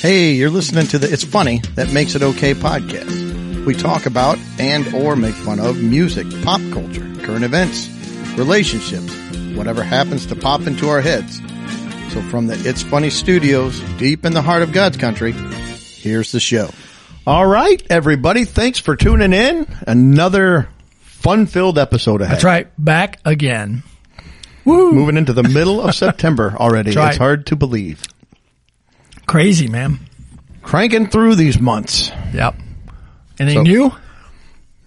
Hey, you're listening to the It's Funny That Makes It Okay podcast. We talk about and or make fun of music, pop culture, current events, relationships, whatever happens to pop into our heads. So from the It's Funny studios, deep in the heart of God's country, here's the show. All right, everybody. Thanks for tuning in. Another fun-filled episode ahead. That's right. Back again. Woo. Moving into the middle of September already. It's hard to believe. Crazy, man. Cranking through these months. Yep. Anything new?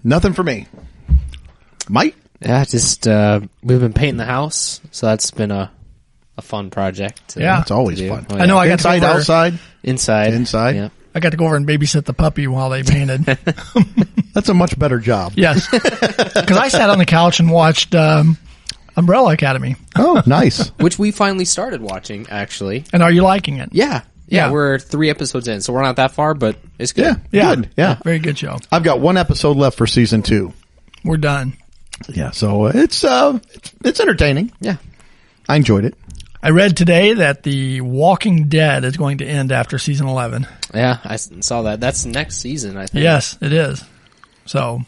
Nothing for me. Mike? Yeah, just we've been painting the house, so that's been a fun project. Yeah, it's always fun. Oh, yeah. I know. I got inside, outside, inside. Yeah. I got to go over and babysit the puppy while they painted. That's a much better job. Yes, because I sat on the couch and watched Umbrella Academy. Oh, nice. Which we finally started watching, actually. And are you liking it? Yeah. We're 3 episodes in, so we're not that far, but it's good. Yeah. Very good show. I've got 1 episode left for season 2. We're done. Yeah, so it's entertaining. Yeah. I enjoyed it. I read today that The Walking Dead is going to end after season 11. Yeah, I saw that. That's next season, I think. Yes, it is. So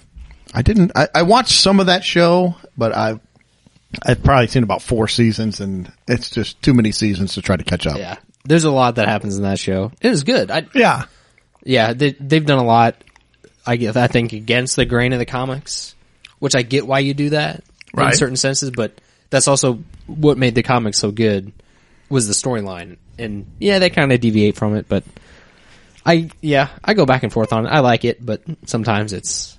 I watched some of that show, but I've probably seen about 4 seasons, and it's just too many seasons to try to catch up. Yeah. There's a lot that happens in that show. It is good. Yeah, they've done a lot, I think, against the grain of the comics, which I get why you do that in certain senses, but that's also what made the comics so good was the storyline. And, yeah, they kind of deviate from it, but I go back and forth on it. I like it, but sometimes it's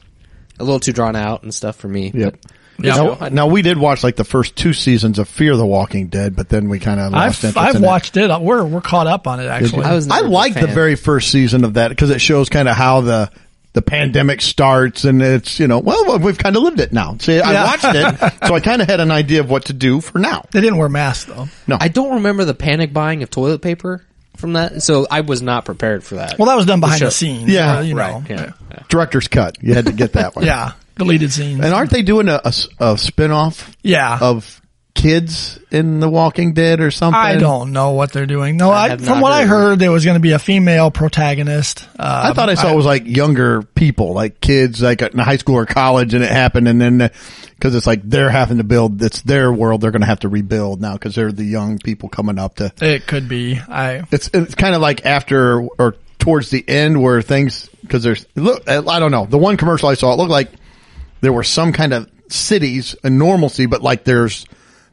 a little too drawn out and stuff for me. Yep. But, Now we did watch like the first 2 seasons of Fear the Walking Dead, but then we kind of lost interest. I've watched it. We're caught up on it actually. I liked the very first season of that because it shows kind of how the pandemic starts, and it's we've kind of lived it now. See, I watched it, so I kind of had an idea of what to do for now. They didn't wear masks though. No, I don't remember the panic buying of toilet paper from that, so I was not prepared for that. Well, that was done behind the scenes. Yeah, Director's cut. You had to get that one. Yeah. Deleted scenes. And aren't they doing a spin-off of kids in The Walking Dead or something? I don't know what they're doing. No, from what I heard, there was going to be a female protagonist. I thought I saw it was like younger people, like kids like in high school or college, and it happened. And then because it's like they're having to build, it's their world. They're going to have to rebuild now because they're the young people coming up to. It could be. It's kind of like after or towards the end where things, because I don't know. The one commercial I saw, it looked like there were some kind of cities and normalcy, but like there's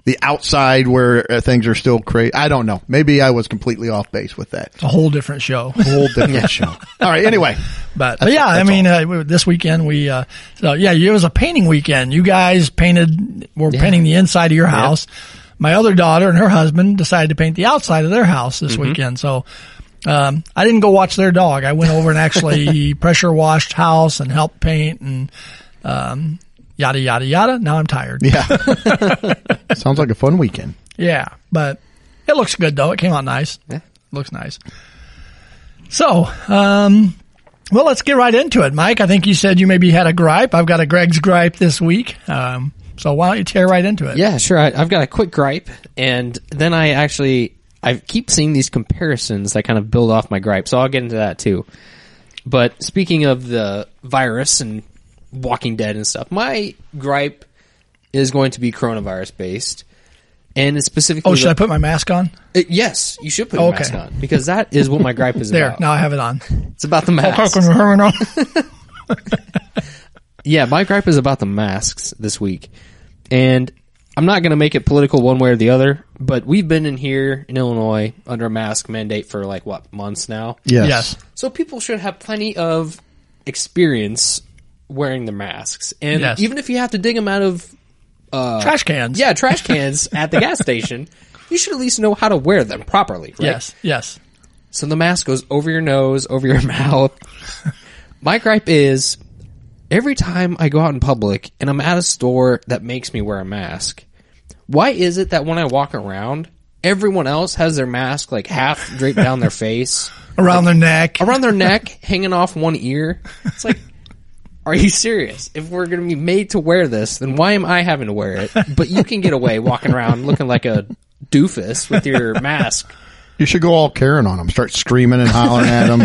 the outside where things are still crazy. I don't know. Maybe I was completely off base with that. It's a whole different show. All right. Anyway. But yeah, I mean, this weekend it was a painting weekend. You guys painting the inside of your house. Yeah. My other daughter and her husband decided to paint the outside of their house this weekend. So, I didn't go watch their dog. I went over and actually pressure washed house and helped paint and, yada, yada, yada. Now I'm tired. Yeah. Sounds like a fun weekend. Yeah. But it looks good though. It came out nice. Yeah. Looks nice. So, well, let's get right into it. Mike, I think you said you maybe had a gripe. I've got a Greg's gripe this week. So why don't you tear right into it? Yeah, sure. I've got a quick gripe, and then I keep seeing these comparisons that kind of build off my gripe. So I'll get into that too. But speaking of the virus and Walking Dead and stuff, my gripe is going to be coronavirus based, and it's specifically. Oh, should I put my mask on? Yes, you should put your mask on, because that is what my gripe is about. There, now I have it on. It's about the masks. Yeah, my gripe is about the masks this week, and I'm not going to make it political one way or the other. But we've been in here in Illinois under a mask mandate for like what, months now? Yes. So people should have plenty of experience wearing the masks, and even if you have to dig them out of trash cans at the gas station, you should at least know how to wear them properly, right? Yes. So the mask goes over your nose, over your mouth. My gripe is every time I go out in public and I'm at a store that makes me wear a mask, why is it that when I walk around, everyone else has their mask like half draped down their face, around their neck, hanging off one ear? It's like, are you serious? If we're going to be made to wear this, then why am I having to wear it? But you can get away walking around looking like a doofus with your mask. You should go all Karen on them. Start screaming and hollering at them.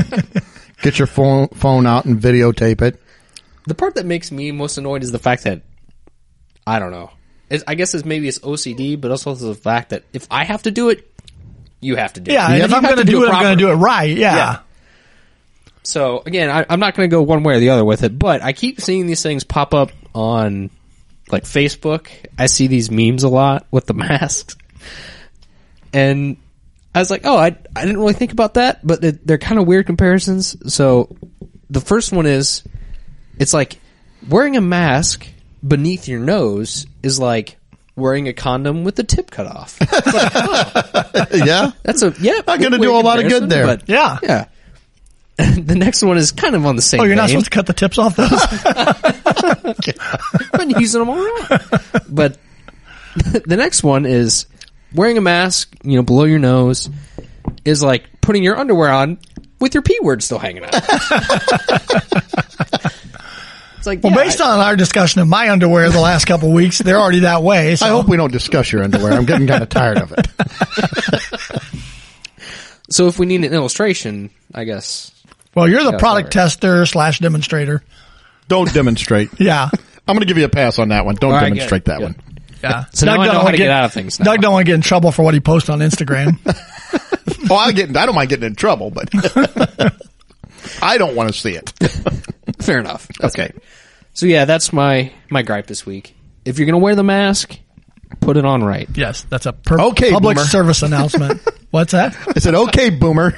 Get your phone out and videotape it. The part that makes me most annoyed is the fact that, I don't know. I guess it's maybe it's OCD, but also the fact that if I have to do it, you have to do it. Yeah, if I'm going to do it, I'm going to do it right. Yeah. So, again, I'm not going to go one way or the other with it, but I keep seeing these things pop up on, like, Facebook. I see these memes a lot with the masks. And I was like, oh, I didn't really think about that, but they're kind of weird comparisons. So the first one is, it's like wearing a mask beneath your nose is like wearing a condom with the tip cut off. Like, oh, yeah. Yeah. Not going to do a lot of good there. But, yeah. Yeah. The next one is kind of on the same. Oh, you're not supposed to cut the tips off those? I've been using them all around. But the next one is wearing a mask, you know, below your nose is like putting your underwear on with your P-word still hanging out. It's like, well, yeah, based on our discussion of my underwear the last couple of weeks, they're already that way. So. I hope we don't discuss your underwear. I'm getting kind of tired of it. So if we need an illustration, I guess... Well, you're the product tester / demonstrator. Don't demonstrate. Yeah. I'm going to give you a pass on that one. Don't demonstrate that one. Yeah. So Doug don't want to get out of things now. Doug don't want to get in trouble for what he posts on Instagram. Oh, I don't mind getting in trouble, but I don't want to see it. Fair enough. Okay. So, yeah, that's my gripe this week. If you're going to wear the mask, put it on right. Yes. That's a public service announcement. What's that? I said, okay, boomer.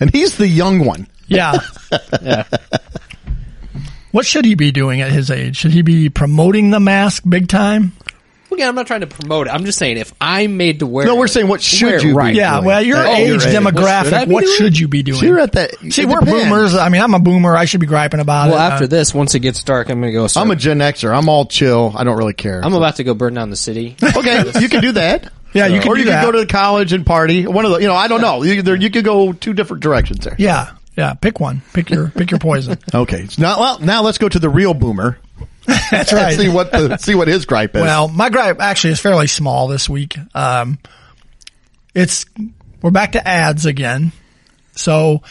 And he's the young one. Yeah. Yeah. What should he be doing at his age? Should he be promoting the mask big time? Well, yeah, I'm not trying to promote it. I'm just saying if I'm made to wear it. No, we're saying what should you be doing? Yeah, well, your age demographic, what should you be doing? See, we're boomers. I mean, I'm a boomer. I should be griping about it. Well, after this, once it gets dark, I'm going to go. I'm a Gen Xer. I'm all chill. I don't really care. I'm about to go burn down the city. Okay, you can do that. Yeah, you can. Or you can go to college and party. One of the, I don't know. You could go two different directions there. Yeah, yeah. Pick one. Pick your poison. Okay. So now let's go to the real boomer. That's right. see what his gripe is. Well, my gripe actually is fairly small this week. We're back to ads again. So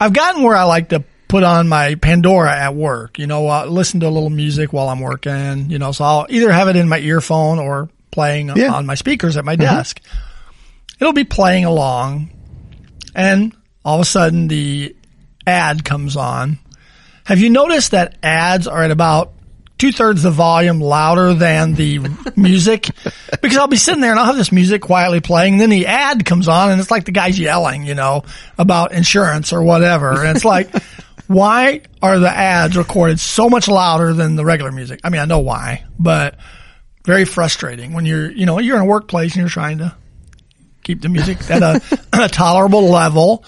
I've gotten where I like to put on my Pandora at work. Listen to a little music while I'm working. So I'll either have it in my earphone or playing on my speakers at my desk. It'll be playing along, and all of a sudden the ad comes on. Have you noticed that ads are at about 2/3 the volume louder than the music? Because I'll be sitting there and I'll have this music quietly playing, and then the ad comes on, and it's like the guy's yelling, about insurance or whatever. And it's like, why are the ads recorded so much louder than the regular music? I mean, I know why, but... Very frustrating when you're, you're in a workplace and you're trying to keep the music at a tolerable level,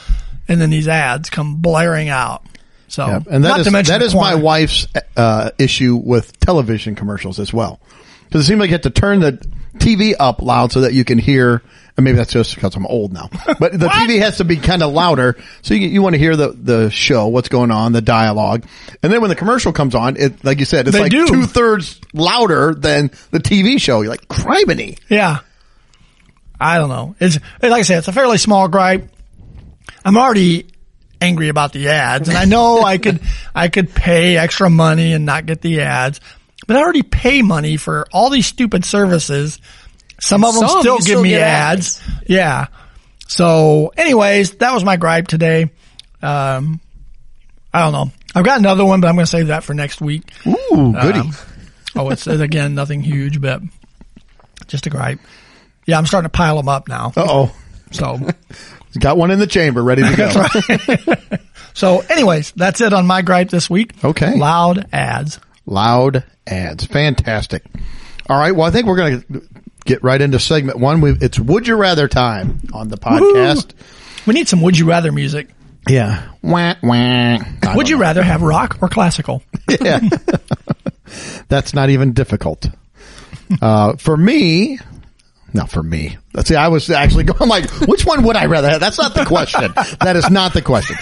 and then these ads come blaring out. So, yeah. And that is my wife's issue with television commercials as well, because it seems like you have to turn the TV up loud so that you can hear. And maybe that's just because I'm old now, but the TV has to be kind of louder so you want to hear the show, what's going on, the dialogue, and then when the commercial comes on, it, like you said, it's 2/3 louder than the TV show. You're like, criminy. Yeah, I don't know. It's like I said, it's a fairly small gripe. I'm already angry about the ads, and I know I could pay extra money and not get the ads, but I already pay money for all these stupid services. Some of them still give me ads. Yeah. So anyways, that was my gripe today. I don't know. I've got another one, but I'm going to save that for next week. Ooh, goody. It says again, nothing huge, but just a gripe. Yeah, I'm starting to pile them up now. Uh-oh. So. Got one in the chamber ready to go. That's right. So anyways, that's it on my gripe this week. Okay. Loud ads. Fantastic. All right. Well, I think we're going to... get right into segment one. It's Would You Rather time on the podcast. Woo-hoo. We need some Would You Rather music. Yeah. Wah, wah. Would you rather have rock or classical? Yeah. That's not even difficult. Not for me. See, I was actually going, I'm like, which one would I rather have? That's not the question. That is not the question.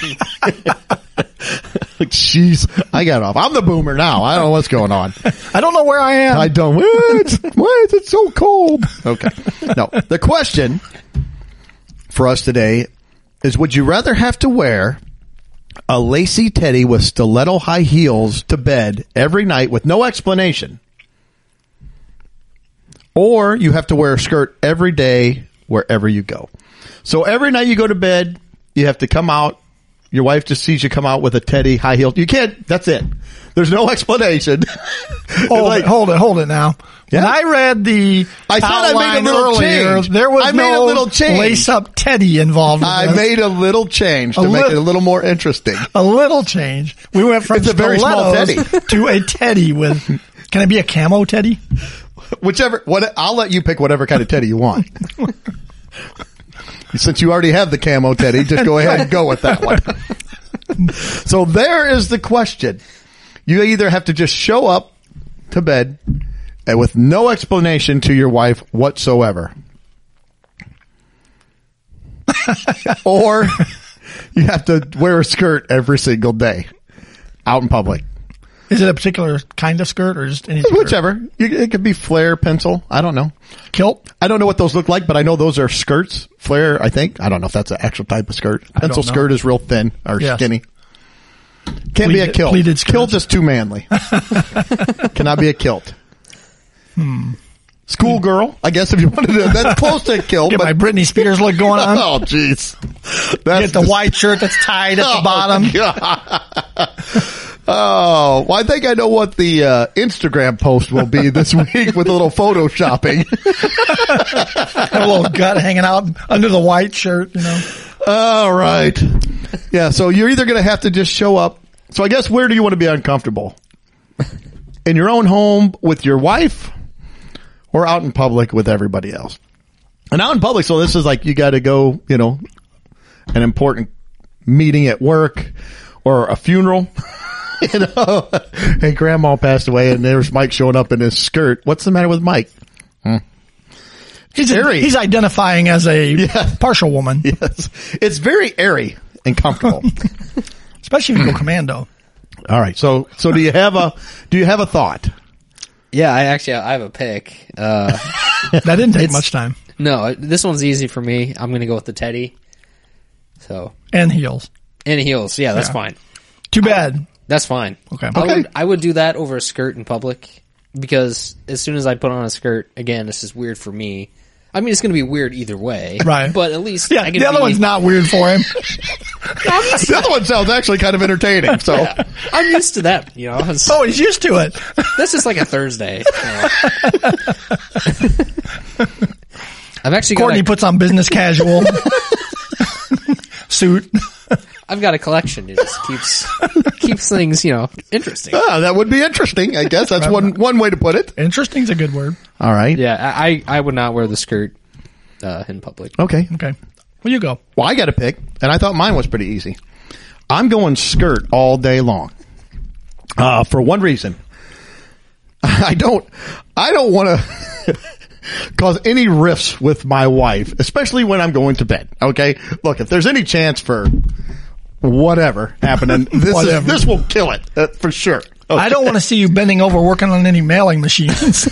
Like, jeez, I got off. I'm the boomer now. I don't know what's going on. I don't know where I am. I don't. Why is it so cold? Okay. No. The question for us today is, would you rather have to wear a lacy teddy with stiletto high heels to bed every night with no explanation, or you have to wear a skirt every day wherever you go? So every night you go to bed, you have to come out. Your wife just sees you come out with a teddy, high heel. You can't. That's it. There's no explanation. Hold it now. Yeah. When I read the I made a little change. There was no lace-up teddy involved in this. I made a little change to make it a little more interesting. A little change. We went from a very small teddy to a teddy with, can it be a camo teddy? I'll let you pick whatever kind of teddy you want. Since you already have the camo teddy, just go ahead and go with that one. So there is the question. You either have to just show up to bed and with no explanation to your wife whatsoever, or you have to wear a skirt every single day out in public. Is it a particular kind of skirt or just any skirt? Whichever. It could be flare, pencil. I don't know. Kilt. I don't know what those look like, but I know those are skirts. Flare, I think. I don't know if that's an actual type of skirt. Pencil skirt is real thin or skinny. Can't be a kilt. Pleated skirt. Kilt is too manly. Cannot be a kilt. Schoolgirl, I guess, if you wanted to. That's close to a kilt. Get my Britney Spears look going on. Oh, jeez. Get the white shirt that's tied at the bottom. God. Oh, well, I think I know what the Instagram post will be this week with a little photoshopping. A little gut hanging out under the white shirt, you know. All right. Yeah, so you're either going to have to just show up. So I guess, where do you want to be uncomfortable? In your own home with your wife, or out in public with everybody else? And out in public, so this is like you got to go, you know, an important meeting at work or a funeral. You know, hey, grandma passed away, and there's Mike showing up in his skirt. What's the matter with Mike? He's airy. He's identifying as a partial woman. Yes, it's very airy and comfortable, especially if you go commando. All right, so do you have a thought? Yeah, I have a pick. That didn't take much time. No, this one's easy for me. I'm going to go with the teddy. So and heels. Yeah, that's fine. Too bad. That's fine. Okay. I would do that over a skirt in public, because as soon as I put on a skirt, again, this is weird for me. I mean, it's going to be weird either way. Right. But at least I can. The other one's not weird for him. The other one sounds actually kind of entertaining. So yeah. I'm used to that, you know. Oh, he's used to it. This is like a Thursday. You know? I've actually Courtney puts on business casual suit. I've got a collection. It just keeps things, you know, interesting. Oh, that would be interesting. I guess that's one way to put it. Interesting's a good word. All right. Yeah, I would not wear the skirt in public. Okay. Well, you go. Well, I got a pick, and I thought mine was pretty easy. I'm going skirt all day long for one reason. I don't want to cause any rifts with my wife, especially when I'm going to bed. Okay? Look, if there's any chance for whatever happening, this will kill it for sure. Okay. I don't want to see you bending over working on any mailing machines.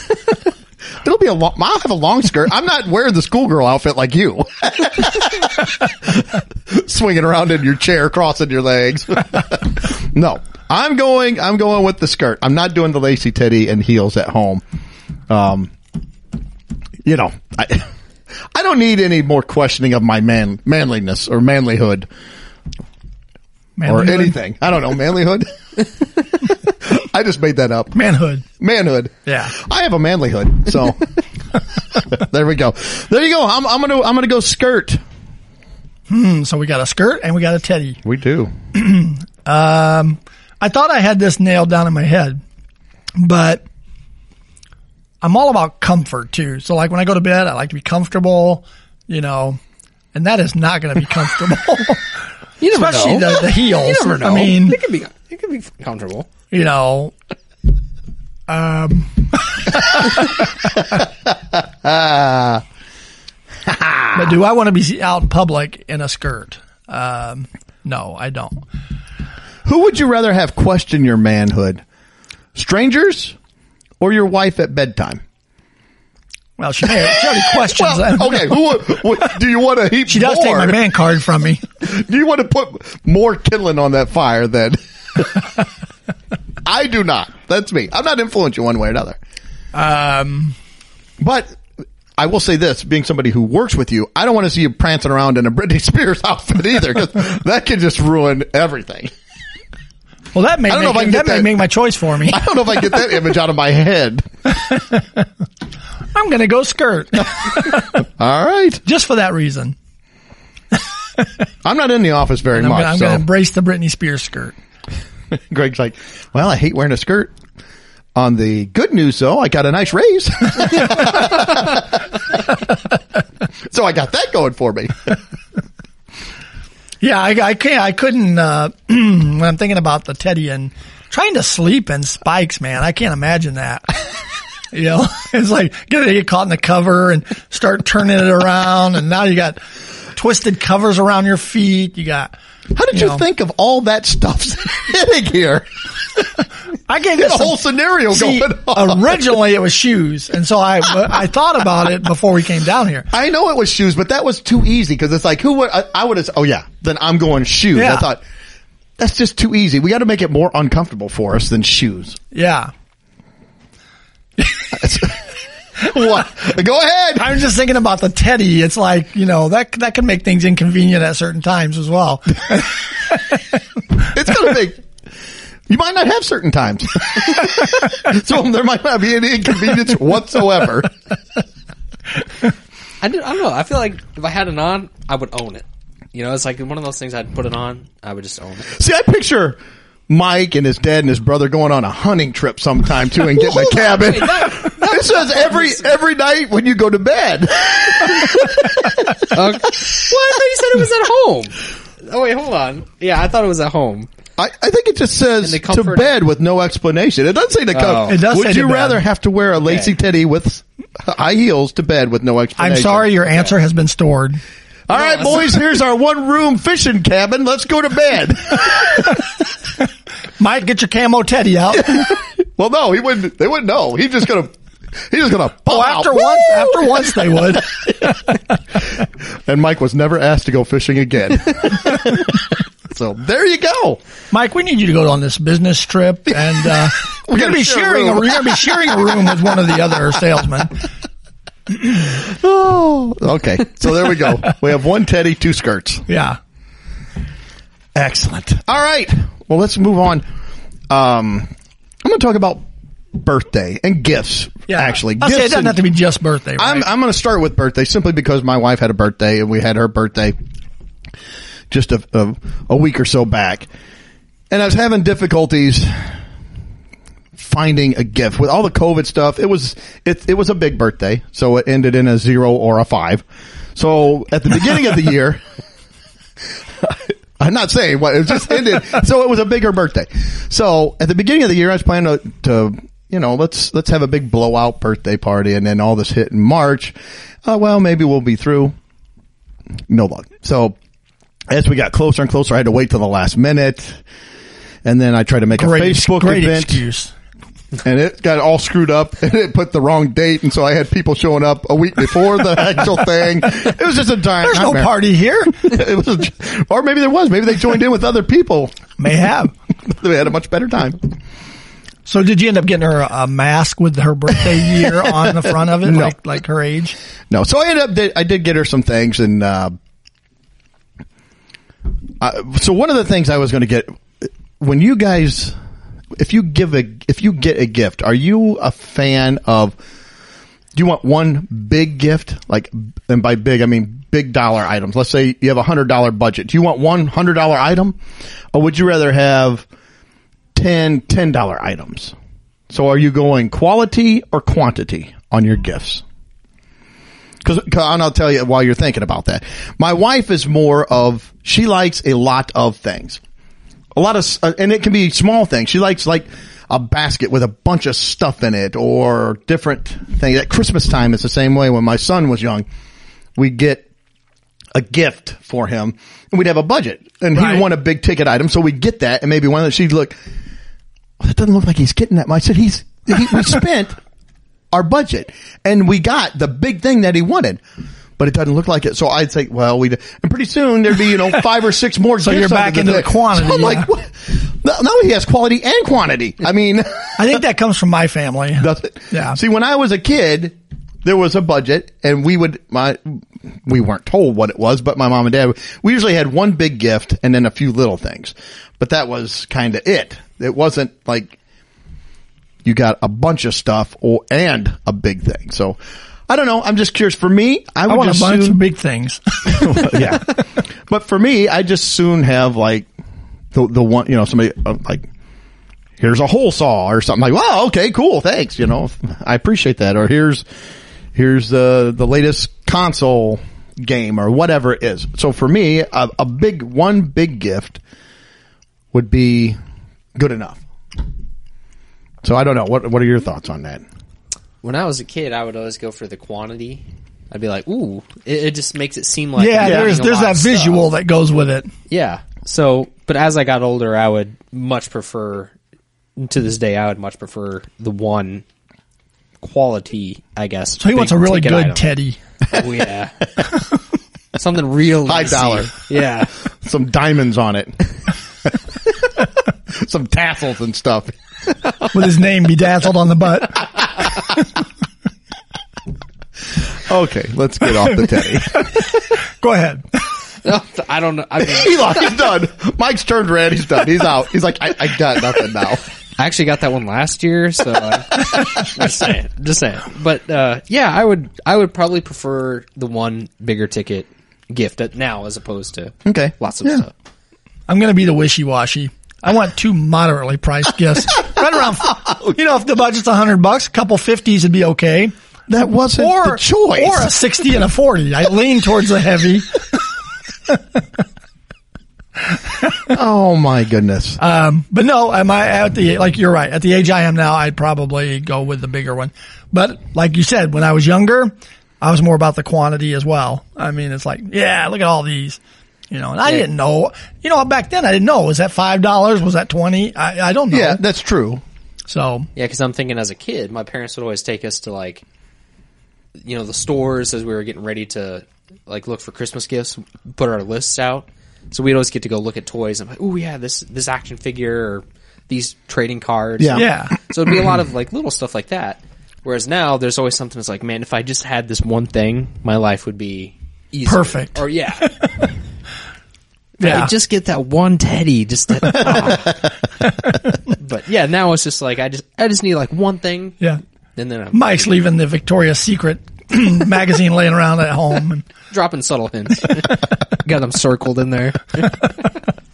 It'll be I'll have a long skirt. I'm not wearing the schoolgirl outfit like you, swinging around in your chair, crossing your legs. No, I'm going with the skirt. I'm not doing the lacy teddy and heels at home. You know, I don't need any more questioning of my manliness or manlyhood. Manlyhood? Or anything. I don't know. Manlyhood? I just made that up. Manhood. Yeah. I have a manlyhood. So there we go. There you go. I'm gonna go skirt. So we got a skirt and we got a teddy. We do. I thought I had this nailed down in my head, but I'm all about comfort too. So like when I go to bed, I like to be comfortable, you know, and that is not going to be comfortable. You never especially know. The heels. You never know. I mean, it could be comfortable. You know, but do I want to be out in public in a skirt? No, I don't. Who would you rather have question your manhood? Strangers or your wife at bedtime? Well, she already questions. Well, okay, who do you want to heap? She does more? Take my man card from me. Do you want to put more kindling on that fire then? I do not. That's me. I'm not influencing one way or another. But I will say this, being somebody who works with you, I don't want to see you prancing around in a Britney Spears outfit either, because that can just ruin everything. Well, that may make my choice for me. I don't know if I get that image out of my head. I'm going to go skirt. All right. Just for that reason. I'm not in the office very much. I'm going to embrace the Britney Spears skirt. Greg's like, well, I hate wearing a skirt. On the good news, though, I got a nice raise. So I got that going for me. Yeah, I couldn't, when I'm thinking about the teddy and trying to sleep in spikes, man, I can't imagine that. You know, it's like, get caught in the cover and start turning it around. And now you got twisted covers around your feet. You got. How did you think of all that stuff sitting here? I gave this whole scenario going on. Originally, it was shoes, and so I thought about it before we came down here. I know it was shoes, but that was too easy because it's like I would have. Oh yeah, then I'm going shoes. Yeah. I thought that's just too easy. We got to make it more uncomfortable for us than shoes. Yeah. What? Go ahead. I'm just thinking about the teddy. It's like, you know, that can make things inconvenient at certain times as well. It's going to make. You might not have certain times. So there might not be any inconvenience whatsoever. I don't know. I feel like if I had it on, I would own it. You know, it's like one of those things I'd put it on, I would just own it. See, I picture Mike and his dad and his brother going on a hunting trip sometime too and getting a cabin. Wait, this is every night when you go to bed. Well, I thought you said it was at home. Oh, wait, hold on. Yeah, I thought it was at home. I think it just says to bed with no explanation. It doesn't say to come. Would you rather have to wear a lacy teddy with high heels to bed with no explanation? I'm sorry, your answer has been stored. All right, boys, here's our one-room fishing cabin. Let's go to bed. Mike, get your camo teddy out. Well, no, he wouldn't. They wouldn't know. He's just gonna pop out. After once, they would. And Mike was never asked to go fishing again. So there you go, Mike. We need you to go on this business trip, and we're going to be sharing a room with one of the other salesmen. Oh, okay. So there we go. We have one teddy, two skirts. Yeah. Excellent. All right. Well, let's move on. I'm going to talk about birthday and gifts. Yeah. Actually, I'll say it doesn't have to be just birthday. Right? I'm going to start with birthday simply because my wife had a birthday and we had her birthday just a week or so back, and I was having difficulties finding a gift with all the COVID stuff. It was a big birthday, so it ended in a 0 or a 5. So at the beginning of the year, I'm not saying what it just ended. So it was a bigger birthday. So at the beginning of the year, I was planning to you know, let's have a big blowout birthday party, and then all this hit in March. Well, maybe we'll be through. No luck. So. As we got closer and closer, I had to wait till the last minute, and then I tried to make a Facebook event, excuse. And it got all screwed up, and it put the wrong date, and so I had people showing up a week before the actual thing. It was just a giant There's nightmare. No party here. It was, or maybe there was. Maybe they joined in with other people. May have. They had a much better time. So did you end up getting her a mask with her birthday year on the front of it, no. like her age? No. So I did get her some things, and. So one of the things I was going to get when you guys, if you get a gift, are you a fan of? Do you want one big gift, like, and by big I mean big dollar items? Let's say you have $100 budget. Do you want one $100 item, or would you rather have 10 $10 items? So are you going quality or quantity on your gifts? Because I'll tell you while you're thinking about that. My wife is more of, she likes a lot of things. A lot of, and it can be small things. She likes like a basket with a bunch of stuff in it or different things. At Christmas time, it's the same way. When my son was young, we get a gift for him, and we'd have a budget, and right. he'd want a big ticket item, so we'd get that, and maybe one of them, she'd look, oh, that doesn't look like he's getting that much. I said, we spent our budget, and we got the big thing that he wanted, but it doesn't look like it. So I'd say, well, and pretty soon there'd be, 5 or 6 more. So you're back into the quantity. So I'm like, what? No, he has quality and quantity. I mean, I think that comes from my family. Does it? Yeah. See, when I was a kid, there was a budget, and we weren't told what it was, but my mom and dad, we usually had one big gift and then a few little things, but that was kind of it. It wasn't like you got a bunch of stuff and a big thing. So I don't know. I'm just curious. For me, I want a bunch of big things. Yeah. But for me, I just soon have like the one, somebody like, here's a hole saw or something. Like, wow, okay, cool. Thanks. I appreciate that. Or here's the latest console game or whatever it is. So for me, one big gift would be good enough. So I don't know. What are your thoughts on that? When I was a kid, I would always go for the quantity. I'd be like, ooh, it just makes it seem like. Yeah, there's that visual that goes with it. Yeah. So, but as I got older, I would much prefer, to this day, the one quality, I guess. So he wants a really good item. Teddy. Oh, yeah. Something real high dollar. Yeah. Some diamonds on it. Some tassels and stuff. With his name bedazzled on the butt. Okay, let's get off the teddy. Go ahead. No, I don't know. He's done. Mike's turned red. He's done. He's out. He's like, I got nothing now. I actually got that one last year, so just saying. But yeah, I would probably prefer the one bigger ticket gift now as opposed to lots of stuff. I'm gonna be the wishy-washy. I want 2 moderately priced gifts. Right around, if the budget's $100, a couple 50s would be okay. That wasn't the choice. Or a 60 and a 40. I lean towards the heavy. Oh my goodness. But no, you're right. At the age I am now, I'd probably go with the bigger one. But like you said, when I was younger, I was more about the quantity as well. I mean, it's like, yeah, look at all these. And I didn't know. Back then I didn't know. Was that $5? Was that $20? I don't know. Yeah, that's true. So yeah, because I'm thinking as a kid, my parents would always take us to the stores as we were getting ready to look for Christmas gifts, put our lists out. So we'd always get to go look at toys. I'm like, oh yeah, this action figure or these trading cards. Yeah. So it'd be a lot of little stuff like that. Whereas now there's always something that's like, man, if I just had this one thing, my life would be easier. Perfect. Or yeah. Yeah. I just get that one teddy. But yeah, now it's just like I just need one thing. Yeah, and then Mike's leaving the Victoria's Secret magazine laying around at home and dropping subtle hints. Got them circled in there,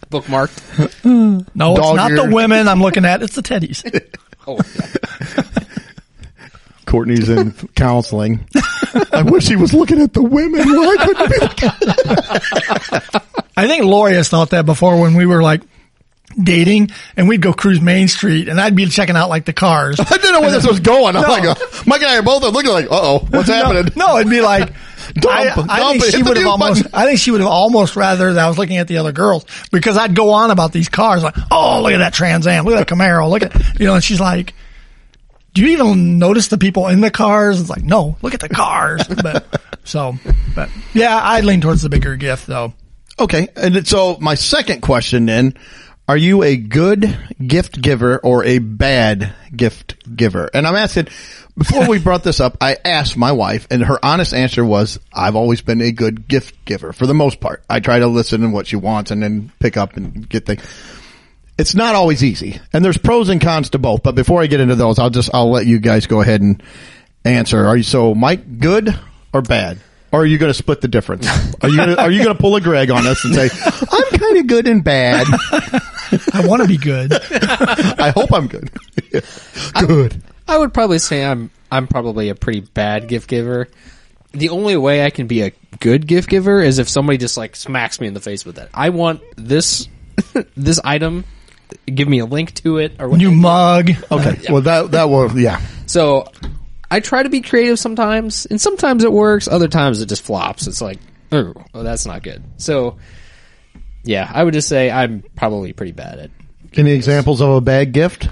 bookmarked. No, it's not the women I'm looking at. It's the teddies. Oh, yeah. Courtney's in counseling. I wish he was looking at the women. Why couldn't be I think Lori has thought that before when we were dating and we'd go cruise Main Street and I'd be checking out the cars. I didn't know where this was going. I'm Mike and I are both looking like, uh-oh, what's happening? No, it'd be like, I think she would have almost rather that I was looking at the other girls because I'd go on about these cars like, oh, look at that Trans Am, look at that Camaro, look at, and she's like, do you even notice the people in the cars? It's like, no, look at the cars. But yeah, I lean towards the bigger gift though. Okay. And so my second question then, are you a good gift giver or a bad gift giver? And I'm asking, before we brought this up, I asked my wife and her honest answer was, I've always been a good gift giver for the most part. I try to listen to what she wants and then pick up and get things. It's not always easy and there's pros and cons to both. But before I get into those, I'll let you guys go ahead and answer. So Mike, good or bad? Or are you going to split the difference? Are you going to pull a Greg on us and say, I'm kind of good and bad. I want to be good. I hope I'm good. Good. I would probably say I'm probably a pretty bad gift giver. The only way I can be a good gift giver is if somebody just smacks me in the face with that. I want this this item. Give me a link to it or what. New mug. Okay. Yeah. Well, that will yeah. So I try to be creative sometimes, and sometimes it works. Other times it just flops. It's like, Oh, well, that's not good. So, yeah, I would just say I'm probably pretty bad at gifts. Any examples of a bad gift?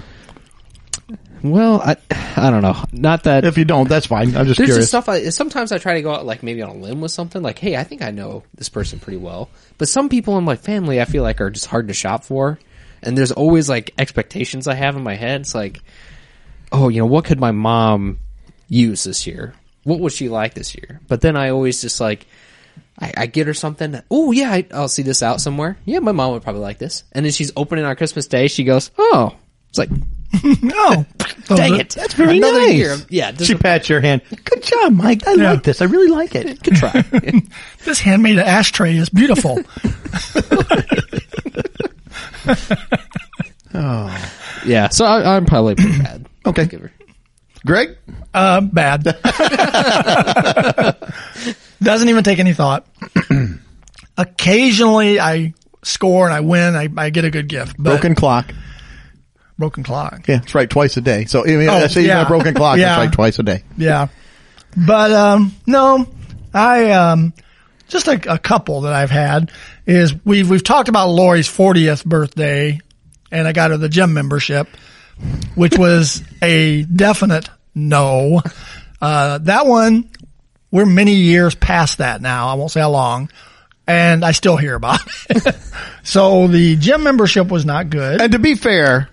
Well, I don't know. Not that... If you don't, that's fine. I'm just curious. There's just stuff sometimes I try to go out like maybe on a limb with something. Like, hey, I think I know this person pretty well. But some people in my family I feel like are just hard to shop for. And there's always like expectations I have in my head. It's like, oh, you know, what could my mom use this year? What would she like this year? But then I always just like... I get her something. Oh, yeah, I'll see this out somewhere. Yeah, my mom would probably like this. And then she's opening on Christmas Day. She goes, oh. It's like... No, dang it! That's very another nice. Year. Yeah, she pats your hand. Good job, Mike. I like this. I really like it. Good try. This handmade ashtray is beautiful. Oh, yeah. So I'm probably pretty bad. Okay, Greg, bad. Doesn't even take any thought. Occasionally, I score and I win. I get a good gift. But Broken clock. Yeah, it's right twice a day. So even a broken clock, it's like twice a day. Yeah. But no, I just a couple that I've had is we've talked about Lori's 40th birthday, and I got her the gym membership, which was a definite no. That one, we're many years past that now. I won't say how long. And I still hear about it. So the gym membership was not good. And to be fair...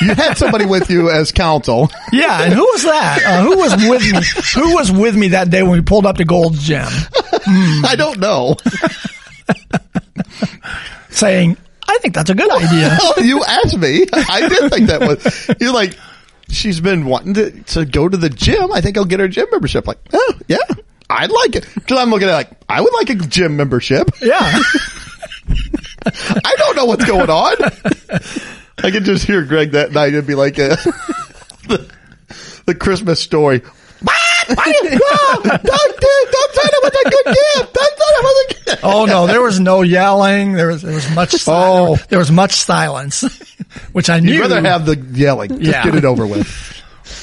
You had somebody with you as counsel. Yeah, and who was that? Who was with me? Who was with me that day when we pulled up to Gold's Gym? I don't know. Saying, I think that's a good idea. Oh, you asked me. I did think that was. You're like, she's been wanting to go to the gym. I think I'll get her gym membership. Like, oh, yeah, I'd like it. Because I'm looking at it like, I would like a gym membership. Yeah. I don't know what's going on. I could just hear Greg that night. It'd be like the Christmas story. Don't say that was a good gift. Don't say that was a good gift. Oh no, there was no yelling. There was much silence. Oh. There was much silence, which I knew. You'd rather have the yelling. Just get it over with.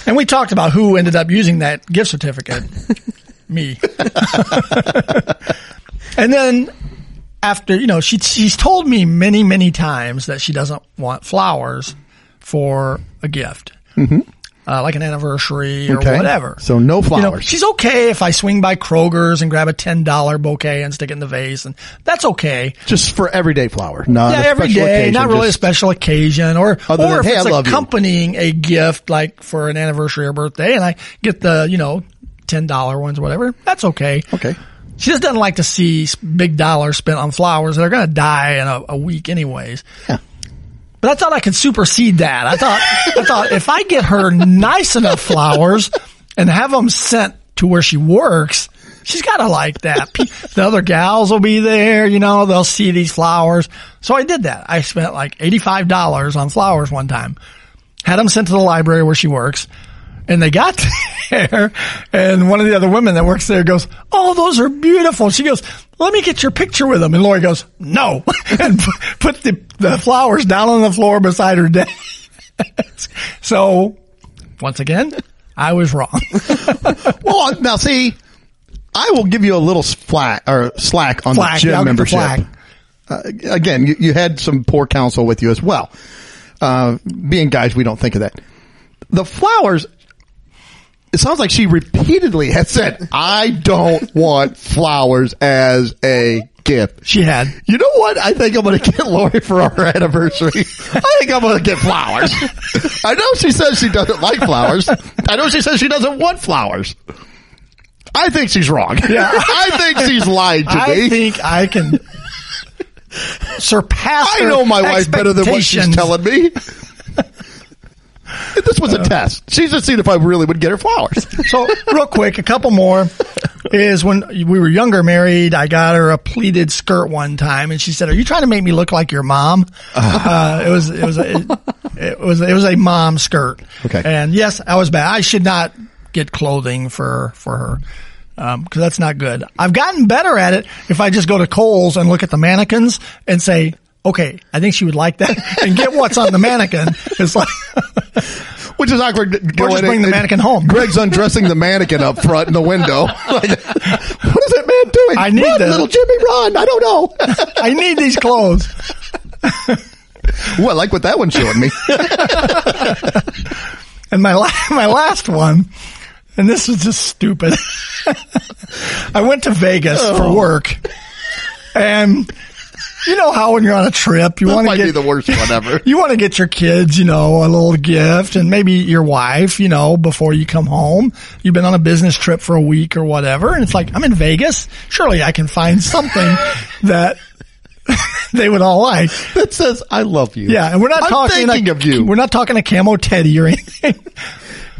And we talked about who ended up using that gift certificate. Me. And then. After, you know, she's told me many, many times that she doesn't want flowers for a gift, like an anniversary or whatever. So no flowers. You know, she's okay if I swing by Kroger's and grab a $10 bouquet and stick it in the vase, and that's okay. Just for everyday flower, not a every special day, occasion, not really a special occasion, or if it's accompanying a gift like for an anniversary or birthday, and I get the $10 ones, or whatever. That's okay. Okay. She just doesn't like to see big dollars spent on flowers. They're going to die in a week anyways. Yeah. But I thought I could supersede that. I thought if I get her nice enough flowers and have them sent to where she works, she's got to like that. The other gals will be there. You know, they'll see these flowers. So I did that. I spent like $85 on flowers one time. Had them sent to the library where she works. And they got there, and one of the other women that works there goes, oh, those are beautiful. She goes, let me get your picture with them. And Lori goes, no, and put the flowers down on the floor beside her desk. So, once again, I was wrong. Well, now, see, I will give you a little slack on the gym membership. Again, you had some poor counsel with you as well. Being guys, we don't think of that. The flowers... It sounds like she repeatedly had said, I don't want flowers as a gift. She had. You know what? I think I'm going to get Lori for our anniversary. I think I'm going to get flowers. I know she says she doesn't like flowers. I know she says she doesn't want flowers. I think she's wrong. Yeah. I think she's lied to me. I think I can surpass her. I know my wife better than what she's telling me. This was a test. She's just seen if I really would get her flowers. So real quick, a couple more is when we were younger married, I got her a pleated skirt one time and she said, are you trying to make me look like your mom? It was a mom skirt. Okay. And yes, I was bad. I should not get clothing for her. 'Cause that's not good. I've gotten better at it if I just go to Kohl's and look at the mannequins and say, okay, I think she would like that and get what's on the mannequin. It's like, Which is awkward. Or just bring the mannequin home. Greg's undressing the mannequin up front in the window. What is that man doing? I need run, little Jimmy, run. I don't know. I need these clothes. Ooh, I like what that one showed me. And my last one, and this is just stupid. I went to Vegas for work, and you know how when you're on a trip, you want to get the worst one ever. You want to get your kids, you know, a little gift, and maybe your wife, you know, before you come home. You've been on a business trip for a week or whatever, and it's like, I'm in Vegas. Surely I can find something that they would all like. That says, I love you. Yeah, and we're not talking of you. We're not talking a camo teddy or anything.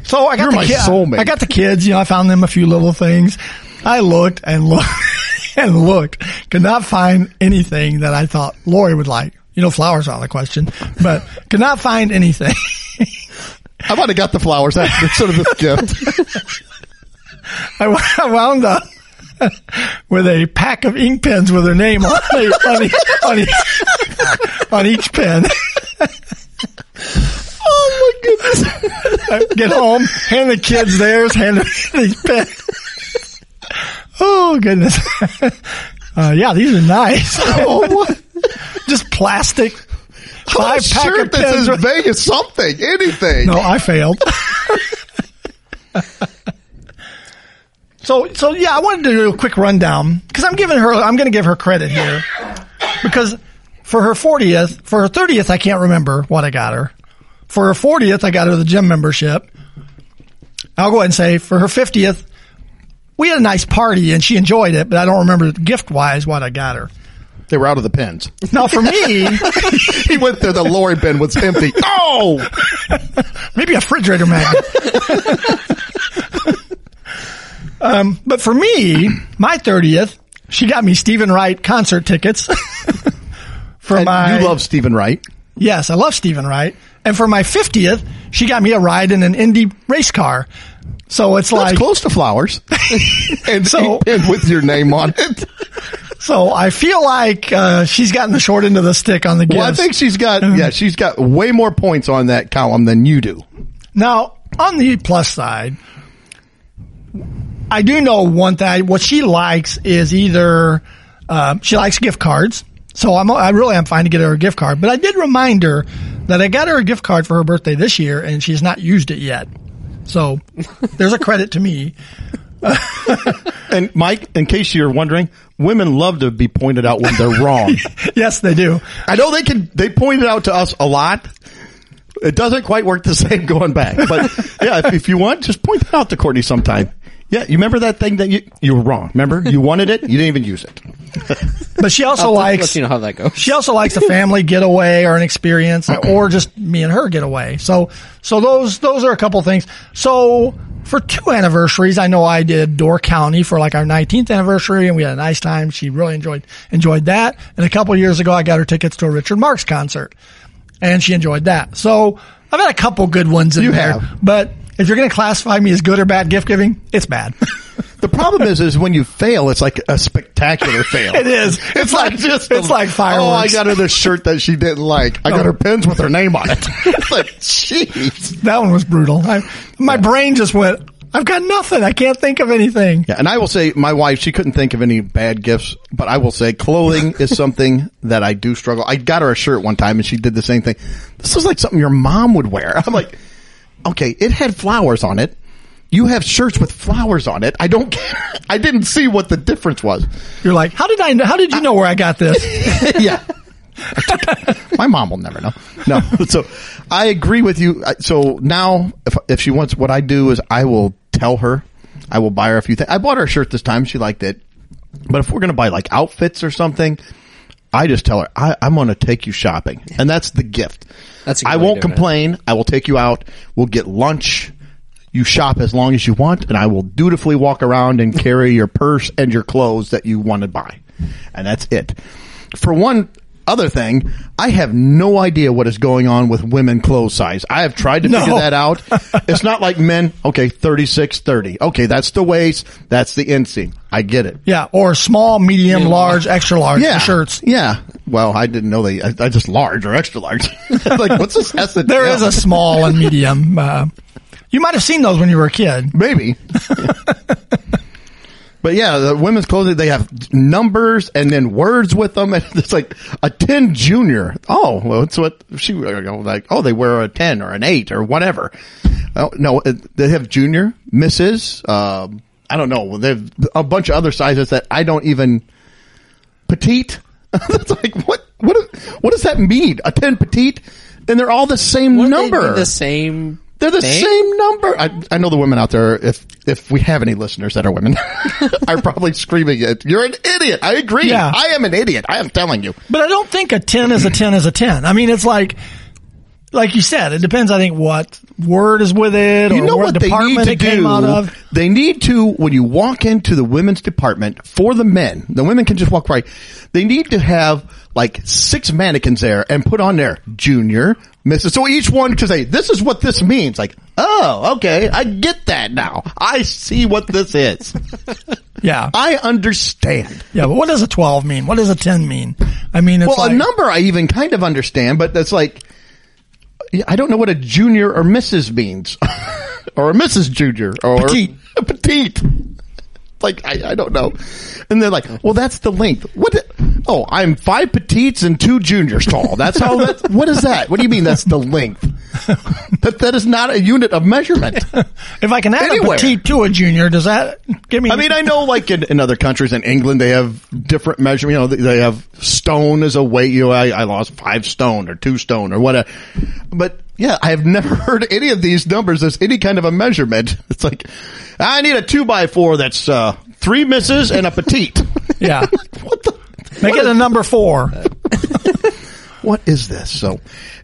So I got soulmate. I got the kids, you know, I found them a few little things. I looked and looked and looked. Could not find anything that I thought Lori would like. You know, flowers are out of the question, but could not find anything. I might have got the flowers. That's sort of the gift. I wound up with a pack of ink pens with her name on each pen. Oh my goodness. I get home, hand the kids theirs, hand them these pens. Oh goodness. Yeah, these are nice. Oh, just plastic. Five pack of pens. This is Vegas something, anything. No, I failed. So yeah, I wanted to do a quick rundown because I'm going to give her credit here because for her 30th, I can't remember what I got her. For her 40th, I got her the gym membership. I'll go ahead and say for her 50th, we had a nice party and she enjoyed it, but I don't remember gift wise what I got her. They were out of the pens. Now for me, he went there. The Lori bin was empty. Oh, maybe a refrigerator magnet. But for me, my 30th, she got me Stephen Wright concert tickets. You love Stephen Wright. Yes, I love Stephen Wright. And for my 50th, she got me a ride in an Indy race car. So it's like close to flowers, and with your name on it. So I feel like she's gotten the short end of the stick on the gifts. Well, I think she's got way more points on that column than you do. Now, on the plus side, I do know one thing. What she likes is either she likes gift cards. So I really am fine to get her a gift card. But I did remind her that I got her a gift card for her birthday this year, and she's not used it yet. So there's a credit to me. And Mike, in case you're wondering, women love to be pointed out when they're wrong. Yes, they do. I know they point it out to us a lot. It doesn't quite work the same going back. But yeah, if you want, just point it out to Courtney sometime. Yeah, you remember that thing that you were wrong. Remember, you wanted it, you didn't even use it. But she also likes. You know how that goes. She also likes a family getaway or an experience, or just me and her getaway. So those are a couple things. So for two anniversaries, I know I did Door County for like our 19th anniversary, and we had a nice time. She really enjoyed that. And a couple of years ago, I got her tickets to a Richard Marx concert, and she enjoyed that. So I've had a couple good ones in there, but. If you're going to classify me as good or bad gift giving, it's bad. The problem is when you fail, it's like a spectacular fail. It is. It's like just it's like fireworks. Oh, I got her this shirt that she didn't like. I got her pins with her name on it. It's like, jeez. That one was brutal. My brain just went, I've got nothing. I can't think of anything. Yeah, and I will say my wife, she couldn't think of any bad gifts, but I will say clothing is something that I do struggle. I got her a shirt one time and she did the same thing. This is like something your mom would wear. I'm like, okay, it had flowers on it. You have shirts with flowers on it. I don't care. I didn't see what the difference was. You're like, how did you know where I got this? Yeah. My mom will never know. No. So I agree with you. So now if she wants, what I do is I will tell her, I will buy her a few things. I bought her a shirt this time. She liked it. But if we're going to buy like outfits or something, I just tell her, I'm going to take you shopping. And that's the gift. I won't complain. I will take you out. We'll get lunch. You shop as long as you want, and I will dutifully walk around and carry your purse and your clothes that you want to buy. And that's it. For one, other thing, I have no idea what is going on with women clothes size. I have tried to figure that out. It's not like men. Okay, 36, 30. Okay, that's the waist. That's the inseam. I get it. Yeah, or small, medium, large, extra large shirts. Yeah. Well, I didn't know they. I just large or extra large. Like, what's this? There is a small and medium. You might have seen those when you were a kid. Maybe. But yeah, the women's clothing, they have numbers and then words with them. And it's like a 10 junior. Oh, well, it's what she, like, oh, they wear a 10 or an 8 or whatever. Oh, no, they have junior, Mrs. I don't know. They have a bunch of other sizes that I don't even, petite. It's like, what does that mean? A 10 petite? And they're all the same number. They're the same. They're the same number. I know the women out there, if we have any listeners that are women, are probably screaming at, you're an idiot. I agree. Yeah. I am an idiot. I am telling you. But I don't think a 10 is a 10 is a 10. I mean, it's like you said, it depends, I think, what word is with it or what department it came out of. They need to, when you walk into the women's department for the men, the women can just walk right, they need to have like 6 mannequins there and put on there junior, Mrs. So each one can say, this is what this means. Like, oh, okay, I get that now. I see what this is. Yeah. I understand. Yeah, but what does a 12 mean? What does a 10 mean? I mean, it's a number I even kind of understand, but that's like, I don't know what a junior or Mrs. means. Or a Mrs. Junior. Or petite. A petite. Like, I don't know. And they're like, well, that's the length. What? I'm 5 petites and 2 juniors tall. That's how that, what is that? What do you mean that's the length? That is not a unit of measurement. If I can add a petite to a junior, does that give me? I mean, I know like in other countries, in England, they have different measurement. You know, they have stone as a weight. You know, I lost 5 stone or 2 stone or whatever. But yeah, I have never heard any of these numbers as any kind of a measurement. It's like, I need a 2x4 that's 3 misses and a petite. Yeah. What the? Make it a number 4. What is this? So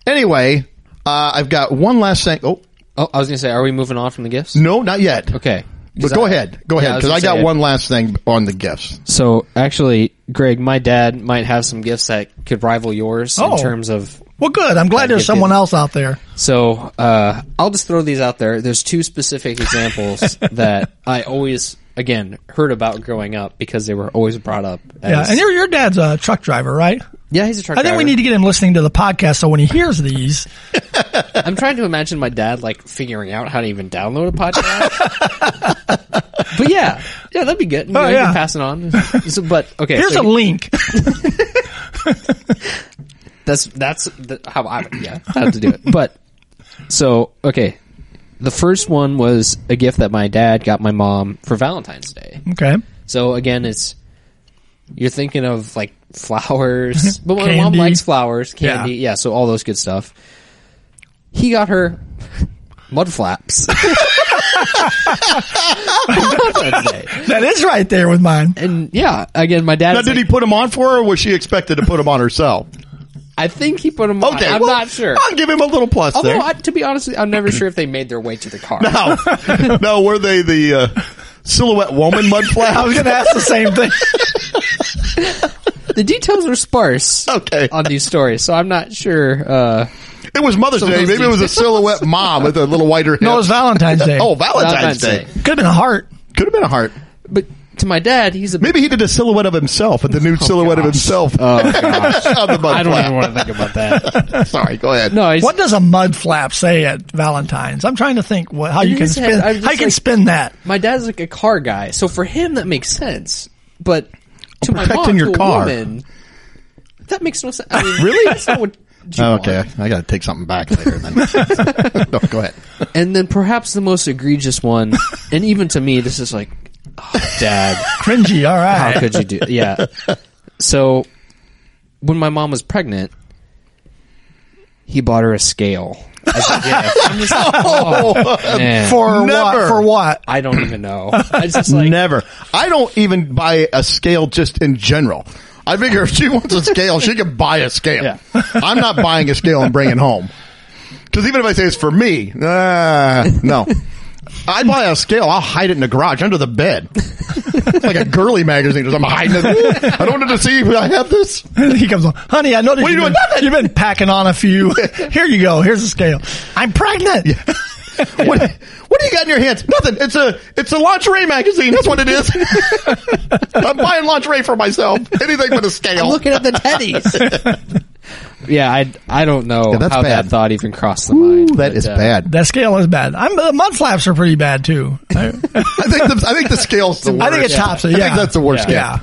anyway, I've got one last thing. Oh, I was going to say, are we moving on from the gifts? No, not yet. Okay. But go ahead, because I got one last thing on the gifts. So actually, Greg, my dad might have some gifts that could rival yours in terms of... Well, good. I'm glad there's someone else out there. So I'll just throw these out there. There's 2 specific examples that I always, again, heard about growing up because they were always brought up. Yeah, and your dad's a truck driver, right? Yeah, he's a truck driver. I think we need to get him listening to the podcast so when he hears these. I'm trying to imagine my dad like figuring out how to even download a podcast. But yeah, that'd be good. You know, you can pass it on. So, but okay, here's a link. That's how I have to do it. But so okay, the first one was a gift that my dad got my mom for Valentine's Day. Okay, so again, it's you're thinking of like flowers, but my mom likes flowers, candy, yeah, so all those good stuff. He got her mud flaps. That is right there with mine. And yeah, again, my dad. Now, did he put them on for her, or was she expected to put them on herself? I think he put them on. Okay, I'm not sure. I'll give him a little plus. Although, there. To be honest, I'm never sure if they made their way to the car. No, were they the silhouette woman mud flap? I was going to ask the same thing. The details are sparse on these stories, so I'm not sure. It was Mother's Day. Maybe it was a silhouette mom with a little whiter hair. No, it was Valentine's Day. Oh, Valentine's Day. Could have been a heart. But to my dad, maybe he did a silhouette of himself, but the new silhouette of himself. Oh, gosh. I don't even want to think about that. Sorry, go ahead. No, what does a mud flap say at Valentine's? I'm trying to think how you can spin that. My dad's like a car guy, so for him that makes sense. But to my mom, your car. Woman, that makes no sense. I mean, really? That's not what... Okay, I got to take something back later. Then. No, go ahead. And then perhaps the most egregious one, and even to me, this is like, oh, Dad. Cringy, all right. How could you do it? Yeah. So when my mom was pregnant, he bought her a scale. As a gift. I'm just like, for what? I don't even know. I just like, never. I don't even buy a scale just in general. I figure if she wants a scale, she can buy a scale. Yeah. I'm not buying a scale and bringing it home. Because even if I say it's for me, no. I buy a scale. I'll hide it in the garage under the bed. It's like a girly magazine. I'm hiding it. I don't want to deceive. I have this. He comes on, honey. I know that you've been packing on a few. Here you go. Here's the scale. I'm pregnant. Yeah. What do you got in your hands? Nothing. It's a lingerie magazine. That's what it is. I'm buying lingerie for myself. Anything but a scale. I'm looking at the teddies. Yeah, I don't know how bad. That thought even crossed the mind. That is bad. That scale is bad. The mud flaps are pretty bad too. I think the scale's the worst. I think it tops it. Yeah. I think that's the worst scale. Yeah.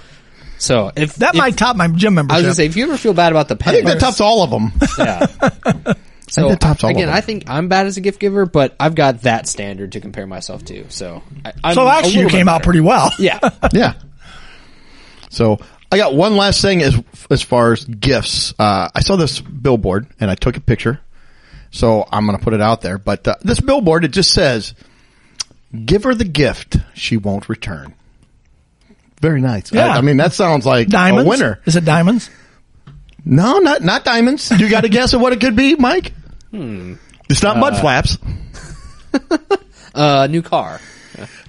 So if that might top my gym membership. I was going to say, if you ever feel bad about the pet, I think that tops all of them. Yeah. So again, I think I'm bad as a gift giver, but I've got that standard to compare myself to. So actually, you came out pretty well. Yeah, yeah. So I got one last thing as far as gifts. I saw this billboard and I took a picture, so I'm going to put it out there. But this billboard, it just says, "Give her the gift she won't return." Very nice. Yeah. I mean, that sounds like diamonds? A winner. Is it diamonds? No, not diamonds. You got a guess at what it could be, Mike? It's not mud flaps. New car.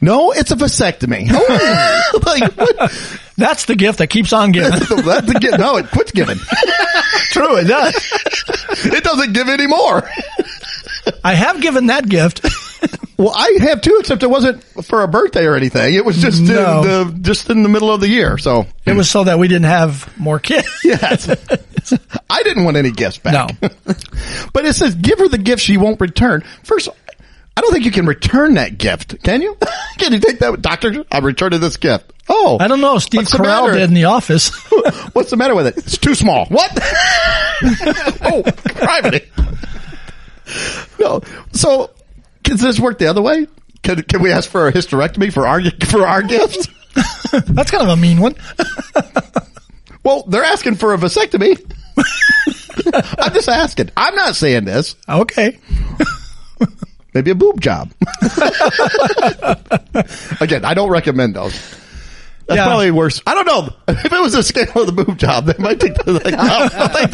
No, it's a vasectomy. Oh, like, what? That's the gift that keeps on giving. That's the gift. No, it quits giving. True, it does. It doesn't give anymore. I have given that gift. Well, I have too, except it wasn't for a birthday or anything. It was just in the middle of the year. So it was so that we didn't have more kids. Yes. I didn't want any gifts back. No. But it says, give her the gift she won't return. First, I don't think you can return that gift. Can you? Can you take that, doctor? I'm returning this gift. Oh. I don't know. Steve Carell did in The Office. What's the matter with it? It's too small. What? Oh, gravity. No. So. Does this work the other way? Can we ask for a hysterectomy for our gifts? That's kind of a mean one. Well, they're asking for a vasectomy. I'm just asking. I'm not saying this. Okay. Maybe a boob job. Again, I don't recommend those. That's probably worse. I don't know. If it was a scale of the boob job, they might take the like, I'll take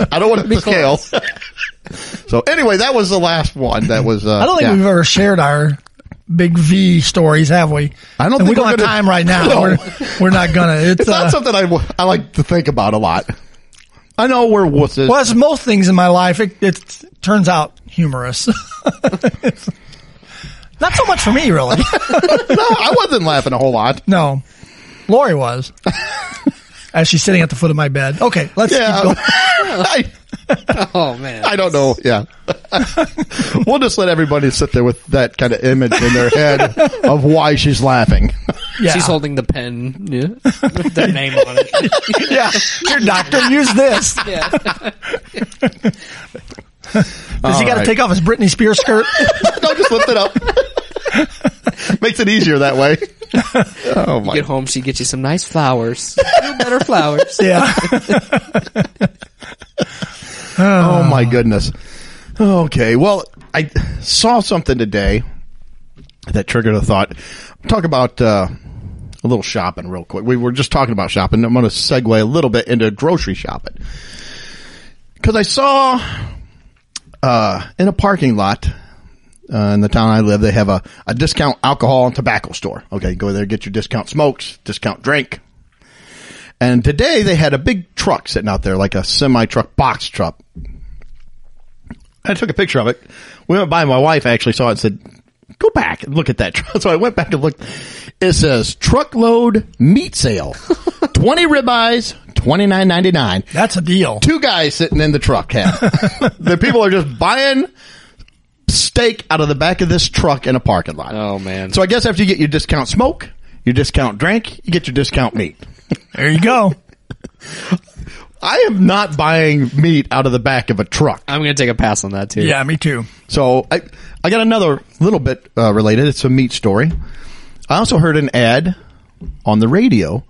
them. I don't want to be scale. So anyway, that was the last one. That was. I don't think we've ever shared our big V stories, have we? I don't. And think we don't have time right now. No. We're not gonna. It's not something I like to think about a lot. I know we're wusses. Well, as most things in my life, it turns out humorous. Not so much for me, really. No, I wasn't laughing a whole lot. No, Lori was. As she's sitting at the foot of my bed. Okay, let's keep going. Oh, man. I don't know. Yeah. We'll just let everybody sit there with that kind of image in their head of why she's laughing. Yeah. She's holding the pen with their name on it. Yeah. Your doctor used this. Yeah. Does he got to take off his Britney Spears skirt? No, just lift it up. Makes it easier that way. Oh my. You get home, she gets you some nice flowers. Better flowers. Yeah. Oh my goodness. Okay. Well, I saw something today that triggered a thought. Talk about a little shopping real quick. We were just talking about shopping. I'm going to segue a little bit into grocery shopping. Because I saw in a parking lot in the town I live, they have a discount alcohol and tobacco store. Okay, go there, get your discount smokes, discount drink. And today they had a big truck sitting out there, like a semi-truck, box truck. I took a picture of it. We went by, my wife actually saw it and said, go back and look at that truck. So I went back and looked. It says, truckload meat sale. 20 ribeyes, $29.99. That's a deal. Two guys sitting in the truck. The people are just buying steak out of the back of this truck in a parking lot. Oh, man. So I guess after you get your discount smoke, your discount drink, you get your discount meat. There you go. I am not buying meat out of the back of a truck. I'm going to take a pass on that, too. Yeah, me too. So I got another little bit related. It's a meat story. I also heard an ad on the radio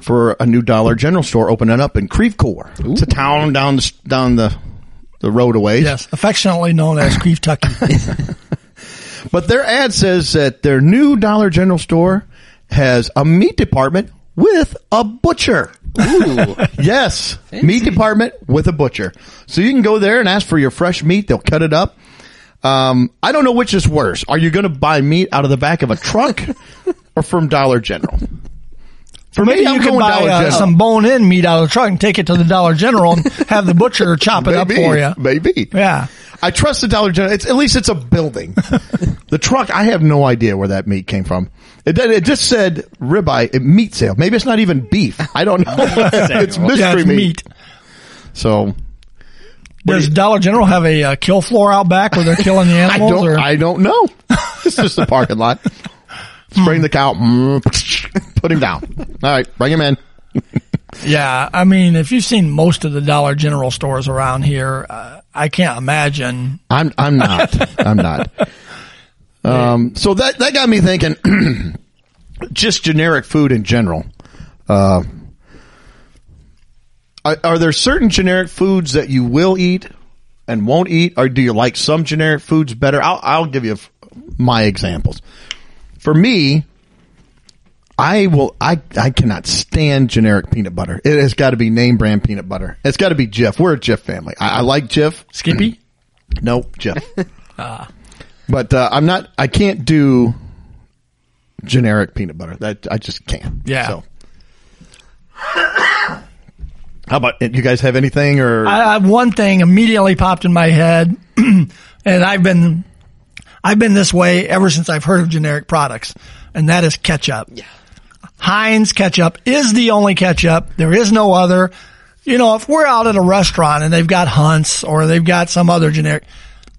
for a new Dollar General store opening up in Creve Coeur. Ooh. It's a town down the road a ways. Yes, affectionately known as Creve Tucky. But their ad says that their new Dollar General store has a meat department with a butcher. Ooh. Yes. Fancy. Meat department with a butcher. So you can go there and ask for your fresh meat. They'll cut it up. I don't know which is worse. Are you going to buy meat out of the back of a truck or from Dollar General? For me, I'm going Dollar General. Some bone-in meat out of the truck and take it to the Dollar General and have the butcher chop it up for you. Maybe. Yeah. I trust the Dollar General. At least it's a building. The truck, I have no idea where that meat came from. It just said ribeye meat sale. Maybe it's not even beef. I don't know. It's mystery meat. So... Does Dollar General have a kill floor out back where they're killing the animals? I don't know. It's just the parking lot. Bring the cow, put him down. All right, bring him in. Yeah, I mean, if you've seen most of the Dollar General stores around here, I can't imagine. I'm not. So that got me thinking. Just generic food in general. Are there certain generic foods that you will eat and won't eat, or do you like some generic foods better? I'll give you my examples. For me, I cannot stand generic peanut butter. It has got to be name brand peanut butter. It's got to be Jif. We're a Jif family. I like Jif. Skippy? No, Jif. But I can't do generic peanut butter. That I just can't. Yeah. So. How about, you guys have anything or? One thing immediately popped in my head, and I've been this way ever since I've heard of generic products, and that is ketchup. Yeah. Heinz ketchup is the only ketchup. There is no other. You know, if we're out at a restaurant and they've got Hunts or they've got some other generic,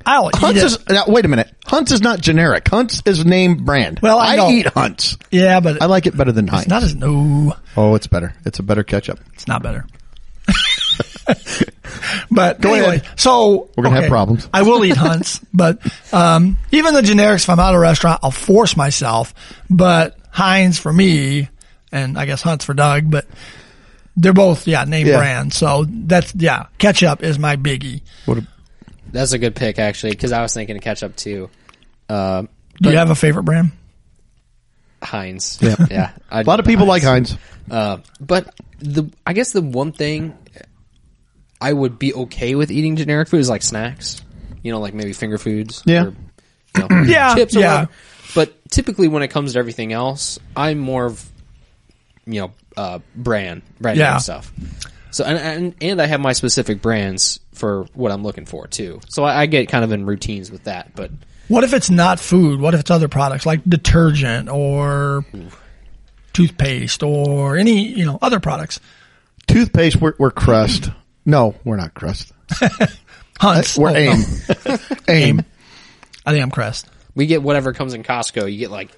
I'll eat it. Wait a minute. Hunts is not generic. Hunts is name brand. Well, I eat Hunts. Yeah, but. I like it better than Heinz. It's not as no. Oh, it's better. It's a better ketchup. It's not better. But anyway, so we're gonna have problems. I will eat Hunts, but even the generics, if I'm out of a restaurant, I'll force myself. But Heinz for me, and I guess Hunts for Doug, but they're both name brand. So that's ketchup is my biggie. That's a good pick actually, because I was thinking of ketchup too. Do you have a favorite brand? Heinz. Yeah, yeah. A lot of people like Heinz. But I guess the one thing I would be okay with eating generic food is like snacks, like maybe finger foods. Yeah. Or, chips or whatever. But typically when it comes to everything else, I'm more of, brand name stuff. So, and I have my specific brands for what I'm looking for too. So I get kind of in routines with that, but. What if it's not food? What if it's other products like detergent or toothpaste or any, other products? Toothpaste, we're Crest. No, we're not Crest. Hunts. We're AIM. No. AIM. I think I'm Crest. We get whatever comes in Costco. You get like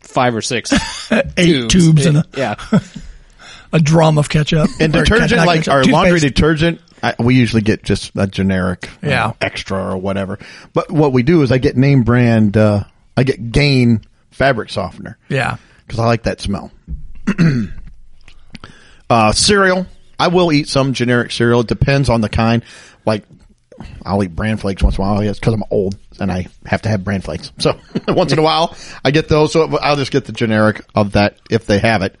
5 or 6 8 tubes and a drum of ketchup. And detergent, like our laundry detergent, we usually get just a generic extra or whatever. But what we do is I get name brand, I get Gain fabric softener. Yeah. Because I like that smell. Cereal. I will eat some generic cereal. It depends on the kind. Like, I'll eat bran flakes once in a while. It's because I'm old and I have to have bran flakes. So once in a while, I get those. So I'll just get the generic of that if they have it.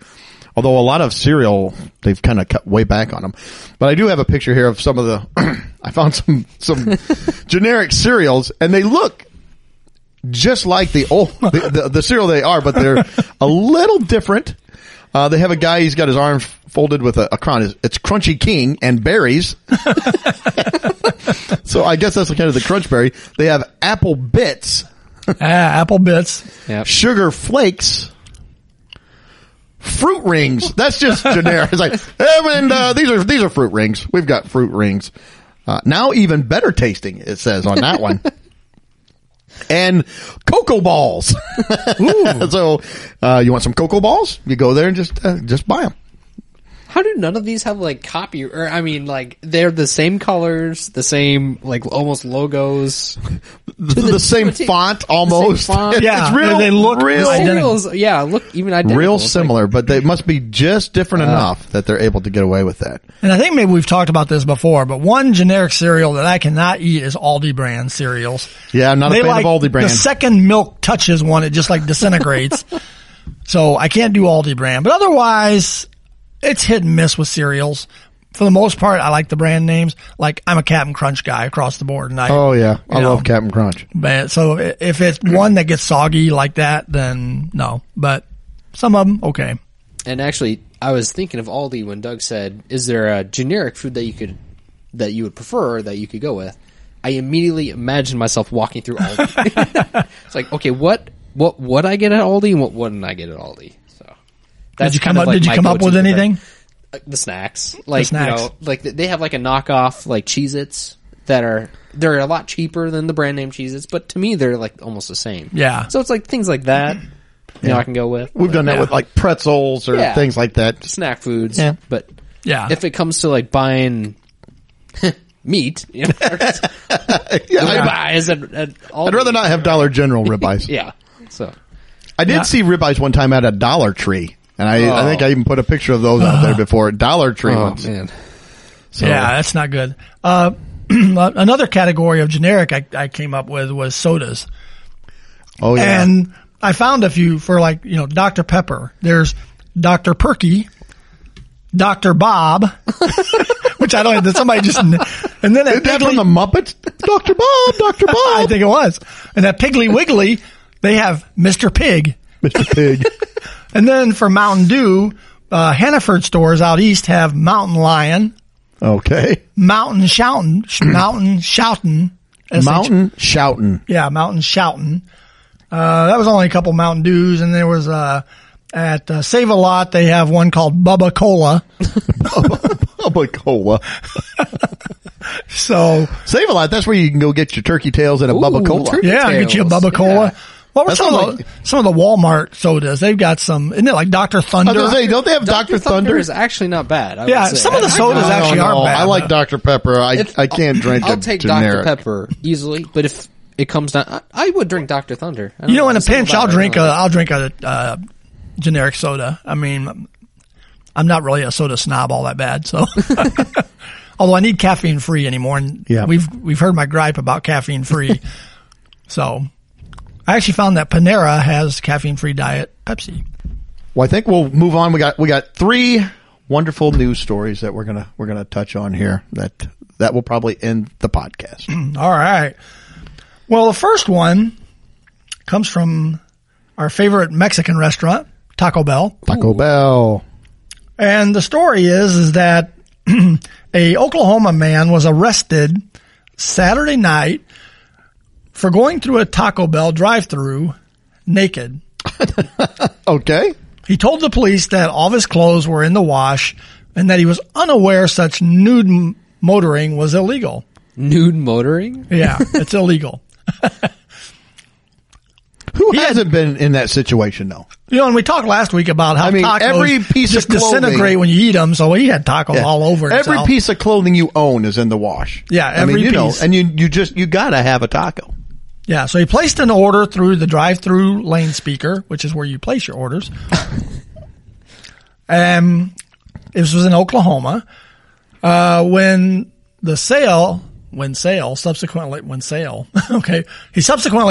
Although a lot of cereal, they've kind of cut way back on them. But I do have a picture here of some of the – I found some generic cereals, and they look just like the old – the cereal they are, but they're a little different. They have a guy, he's got his arms folded with a crown. It's Crunchy King and berries. So I guess that's kind of the crunch berry. They have apple bits. Apple bits. Yep. Sugar flakes. Fruit rings. That's just generic. It's like, these are fruit rings. We've got fruit rings. Now even better tasting, it says on that one. And cocoa balls. Ooh. So, you want some cocoa balls? You go there and just buy them. How do none of these have they're the same colors, the same almost logos, the same font almost. Yeah, it's real. They look real. Cereals, look even identical. Real similar, but they must be just different enough that they're able to get away with that. And I think maybe we've talked about this before, but one generic cereal that I cannot eat is Aldi brand cereals. Yeah, I'm not a fan of Aldi brand. The second milk touches one, it just disintegrates. So I can't do Aldi brand, but otherwise. It's hit and miss with cereals. for the most part, I like the brand names. Like, I'm a Cap'n Crunch guy across the board. And I love Cap'n Crunch. But, so if it's one that gets soggy like that, then no. But some of them, okay. And actually, I was thinking of Aldi when Doug said, is there a generic food that you would prefer or that you could go with? I immediately imagined myself walking through Aldi. It's like, okay, what would I get at Aldi and what wouldn't I get at Aldi? So did you come up with anything? The snacks. You know, like they have like a knockoff like Cheez-Its they're a lot cheaper than the brand name Cheez-Its, but to me they're like almost the same. Yeah. So it's like things like that. Mm-hmm. You know, I can go with. We've done that with like pretzels or things like that. Snack foods. Yeah. But if it comes to like buying meat, you know, ribeyes I'd rather not have Dollar General ribeyes. Yeah. So I did see ribeyes one time at a Dollar Tree. And I think I even put a picture of those out there before. Dollar Tree ones. Man. So. Yeah, that's not good. Another category of generic I came up with was sodas. Oh, yeah. And I found a few for like, you know, Dr. Pepper. There's Dr. Perky, Dr. Bob, which I don't know. Somebody just, and then that Piggly, from the Muppets, Dr. Bob, Dr. Bob. I think it was. And at Piggly Wiggly, they have Mr. Pig. And then for Mountain Dew, Hannaford stores out east have Mountain Lion. Okay. Mountain Shoutin'. Yeah, Mountain Shoutin'. That was only a couple Mountain Dews, and there was at Save a Lot they have one called Bubba Cola. Bubba Cola. So Save a Lot, that's where you can go get your turkey tails and a Bubba Cola. Yeah, get you a Bubba Cola. Yeah. What were some of the Walmart sodas? They've got some, isn't it like Dr. Thunder? I was gonna say, don't they have Dr. Thunder? Is actually not bad. I would say. Some of the sodas actually aren't bad. I like Dr. Pepper. I can't drink. I'll take generic. Dr. Pepper easily, but if it comes down, I would drink Dr. Thunder. You know, in a pinch, I'll drink a generic soda. I mean, I'm not really a soda snob all that bad. So, although I need caffeine free anymore, and we've heard my gripe about caffeine free. So, I actually found that Panera has caffeine free diet Pepsi. Well, I think we'll move on. We got three wonderful news stories that we're gonna touch on here. That will probably end the podcast. All right. Well, the first one comes from our favorite Mexican restaurant, Taco Bell. And the story is that a Oklahoma man was arrested Saturday night for going through a Taco Bell drive-thru naked. Okay. He told the police that all of his clothes were in the wash and that he was unaware such nude motoring was illegal. Nude motoring? Yeah, it's illegal. Who hasn't been in that situation, though? You know, and we talked last week about how tacos every piece just of clothing disintegrate when you eat them, so he had tacos all over himself. Every piece of clothing you own is in the wash. Yeah, every piece. You got to have a taco. Yeah, so he placed an order through the drive-thru lane speaker, which is where you place your orders. This was in Oklahoma. He subsequently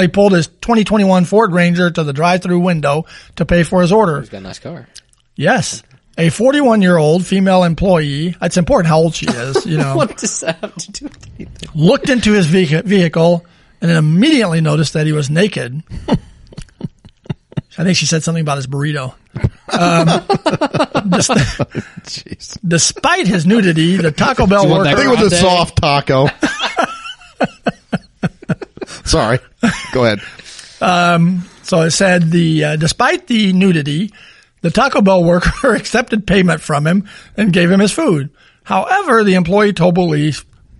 pulled his 2021 Ford Ranger to the drive-thru window to pay for his order. He's got a nice car. Yes. A 41-year-old female employee, it's important how old she is, you know. What does that have to do with anything? Looked into his vehicle and then immediately noticed that he was naked. I think she said something about his burrito. Despite his nudity, the Taco Bell worker... I think it was a soft taco. Sorry. Go ahead. So it said despite the nudity, the Taco Bell worker accepted payment from him and gave him his food. However, the employee told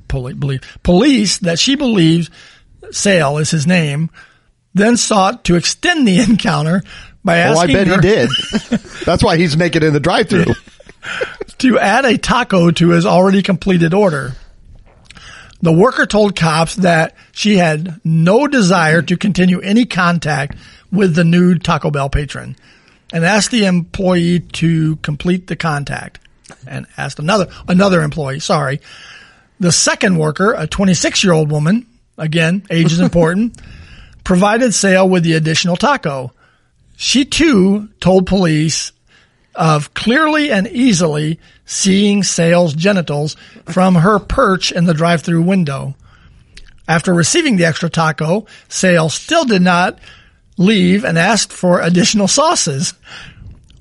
police that she believes Sale is his name, then sought to extend the encounter by asking her... Oh, I bet he did. That's why he's naked in the drive-thru. To add a taco to his already completed order. The worker told cops that she had no desire to continue any contact with the nude Taco Bell patron and asked the employee to complete the contact and asked another employee, sorry. The second worker, a 26-year-old woman, again, age is important, provided Sale with the additional taco. She, too, told police of clearly and easily seeing Sale's genitals from her perch in the drive-thru window. After receiving the extra taco, Sale still did not leave and asked for additional sauces,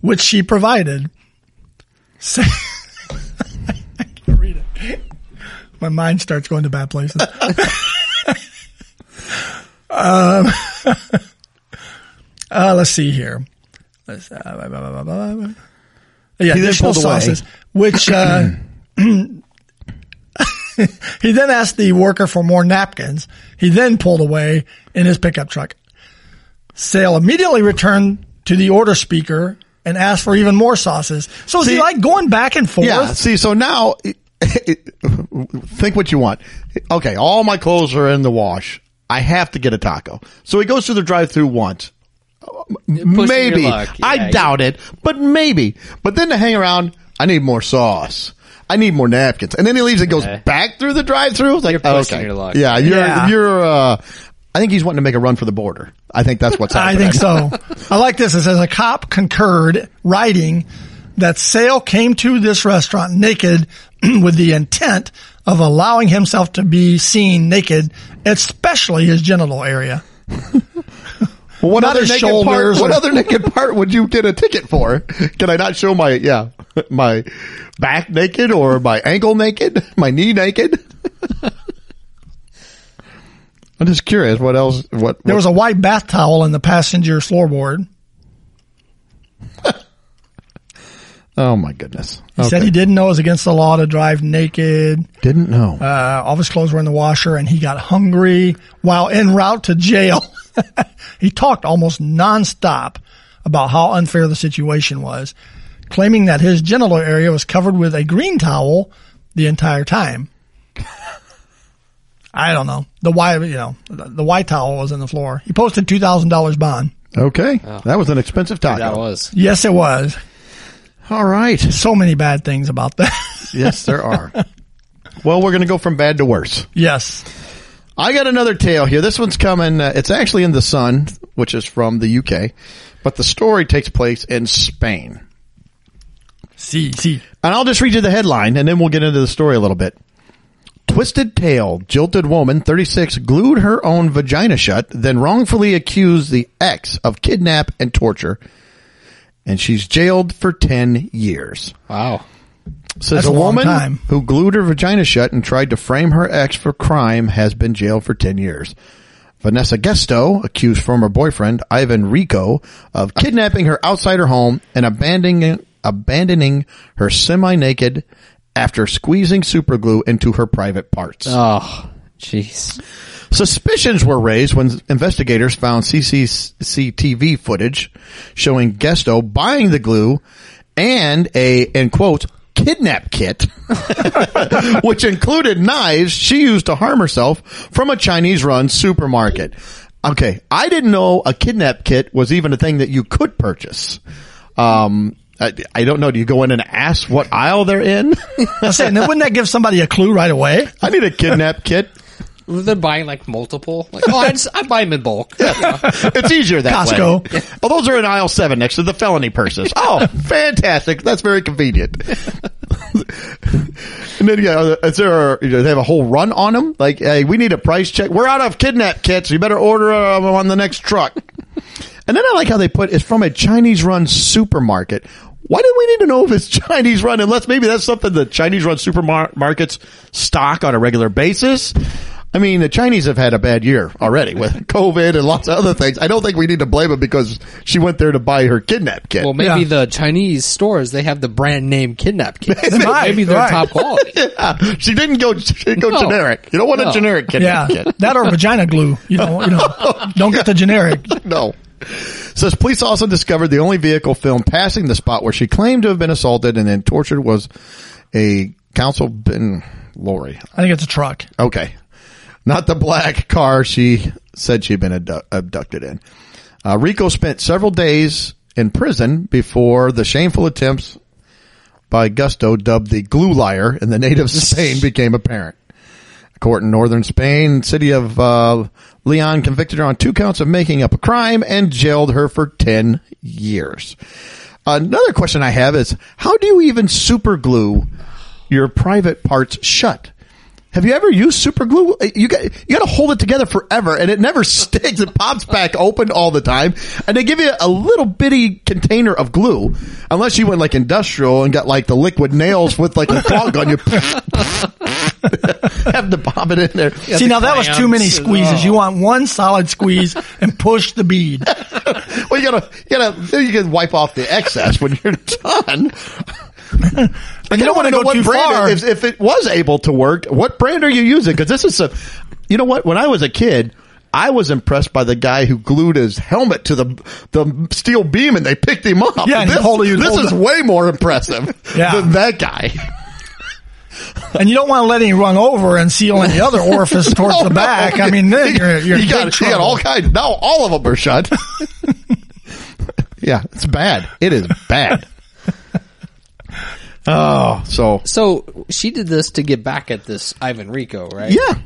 which she provided. I can't read it. My mind starts going to bad places. Let's see here. Yeah, additional sauces, which he then asked the worker for more napkins. He then pulled away in his pickup truck. Sale immediately returned to the order speaker and asked for even more sauces. So is he like going back and forth? Yeah, see, so now think what you want. Okay, all my clothes are in the wash. I have to get a taco. So he goes through the drive-thru once. Maybe. Yeah, I doubt it, but maybe. But then to hang around, I need more sauce. I need more napkins. And then he leaves and goes back through the drive-thru. Like, you're pushing your luck. Yeah, I think he's wanting to make a run for the border. I think that's what's happening. I think so. I like this. It says a cop concurred, writing that Sale came to this restaurant naked with the intent of allowing himself to be seen naked, especially his genital area. What other naked part would you get a ticket for? Can I not show my back naked or my ankle naked, my knee naked? I'm just curious what else. There was a white bath towel in the passenger floorboard. Oh, my goodness. He said he didn't know it was against the law to drive naked. Didn't know. All of his clothes were in the washer, and he got hungry while en route to jail. He talked almost nonstop about how unfair the situation was, claiming that his genital area was covered with a green towel the entire time. I don't know. The white towel was on the floor. He posted $2,000 bond. Okay. Oh. That was an expensive taco. That was. Yes, it was. All right. So many bad things about that. Yes, there are. Well, we're going to go from bad to worse. Yes. I got another tale here. This one's coming. It's actually in The Sun, which is from the UK, but the story takes place in Spain. See. And I'll just read you the headline, and then we'll get into the story a little bit. Twisted tale, jilted woman, 36, glued her own vagina shut, then wrongfully accused the ex of kidnap and torture. And she's jailed for 10 years. Wow. Says a woman who glued her vagina shut and tried to frame her ex for crime has been jailed for 10 years. Vanessa Gesto accused former boyfriend Ivan Rico of kidnapping her outside her home and abandoning her semi-naked after squeezing superglue into her private parts. Oh, jeez. Suspicions were raised when investigators found CCTV footage showing Gesto buying the glue and a, in quotes, kidnap kit, which included knives she used to harm herself from a Chinese-run supermarket. Okay, I didn't know a kidnap kit was even a thing that you could purchase. I don't know. Do you go in and ask what aisle they're in? I'm saying, wouldn't that give somebody a clue right away? I need a kidnap kit. They're buying like multiple. Like, I buy them in bulk. Yeah. It's easier that Costco. Way. Costco. Oh, those are in aisle 7 next to the felony purses. Oh, fantastic! That's very convenient. And then they have a whole run on them. Like, hey, we need a price check. We're out of kidnap kits. You better order them on the next truck. And then I like how they put it's from a Chinese-run supermarket. Why do we need to know if it's Chinese-run? Unless maybe that's something the Chinese-run supermarkets stock on a regular basis. I mean, the Chinese have had a bad year already with COVID and lots of other things. I don't think we need to blame them because she went there to buy her kidnap kit. Well, maybe the Chinese stores, they have the brand name kidnap kit. Maybe they're top quality. Yeah. She didn't go generic. You don't want a generic kidnap kit. That or vagina glue. Don't get the generic. No. Says police also discovered the only vehicle filmed passing the spot where she claimed to have been assaulted and then tortured was a council bin lorry. I think it's a truck. Okay. Not the black car she said she'd been abducted in. Rico spent several days in prison before the shameful attempts by Gesto, dubbed the glue liar, in the native Spain became apparent. A court in northern Spain, city of Leon, convicted her on 2 counts of making up a crime and jailed her for 10 years. Another question I have is, how do you even super glue your private parts shut? Have you ever used super glue? You got to hold it together forever, and it never sticks. It pops back open all the time, and they give you a little bitty container of glue, unless you went like industrial and got like the liquid nails with like a claw gun. You have to pop it in there. See, now that was too many squeezes. Oh. You want one solid squeeze and push the bead. Well, you can wipe off the excess when you're done. And you don't want to go too far. If it was able to work, what brand are you using? Because this is a, you know what? When I was a kid, I was impressed by the guy who glued his helmet to the steel beam and they picked him up. Yeah, this is way more impressive than that guy. And you don't want to let any run over and seal any other orifice towards the back. I mean, then you're in big trouble. You got all kinds. Now all of them are shut. Yeah, it's bad. It is bad. Oh, so she did this to get back at this Ivan Rico, right? Yeah.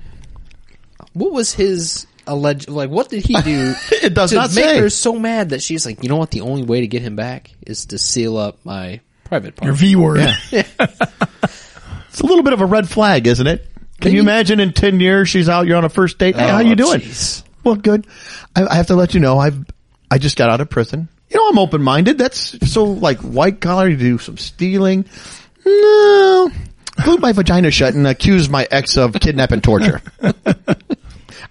What was his alleged, like, what did he do? It does not say. To make her so mad that she's like, you know what? The only way to get him back is to seal up my private part. Your V word. Yeah. It's a little bit of a red flag, isn't it? Can you imagine in 10 years she's out, you're on a first date? Hey, how you doing? Geez. Well, good. I have to let you know, I just got out of prison. You know, I'm open-minded. That's so, like, white collar, you do some stealing. No. Glued my vagina shut and accused my ex of kidnap and torture.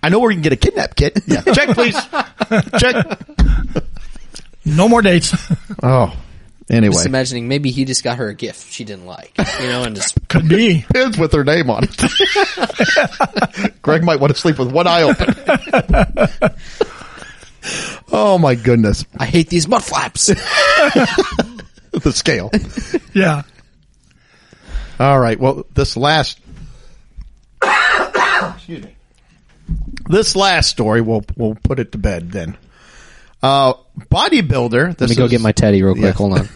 I know where you can get a kidnap kit. Yeah. Check, please. Check. No more dates. Oh. Anyway. Just imagining maybe he just got her a gift she didn't like. You know, and just... Could be. Pins with her name on it. Greg might want to sleep with one eye open. Oh my goodness. I hate these mud flaps. The scale. Yeah. All right. Well, this last story, we'll put it to bed then. Bodybuilder. Let me go get my teddy real quick. Yeah. Hold on.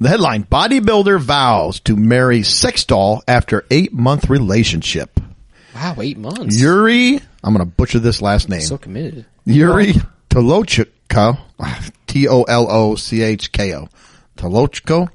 The headline, bodybuilder vows to marry sex doll after 8-month relationship. Wow, 8 months. Yuri, I'm going to butcher this last name. So committed. Yuri Tolochko, T-O-L-O-C-H-K-O, Tolochko,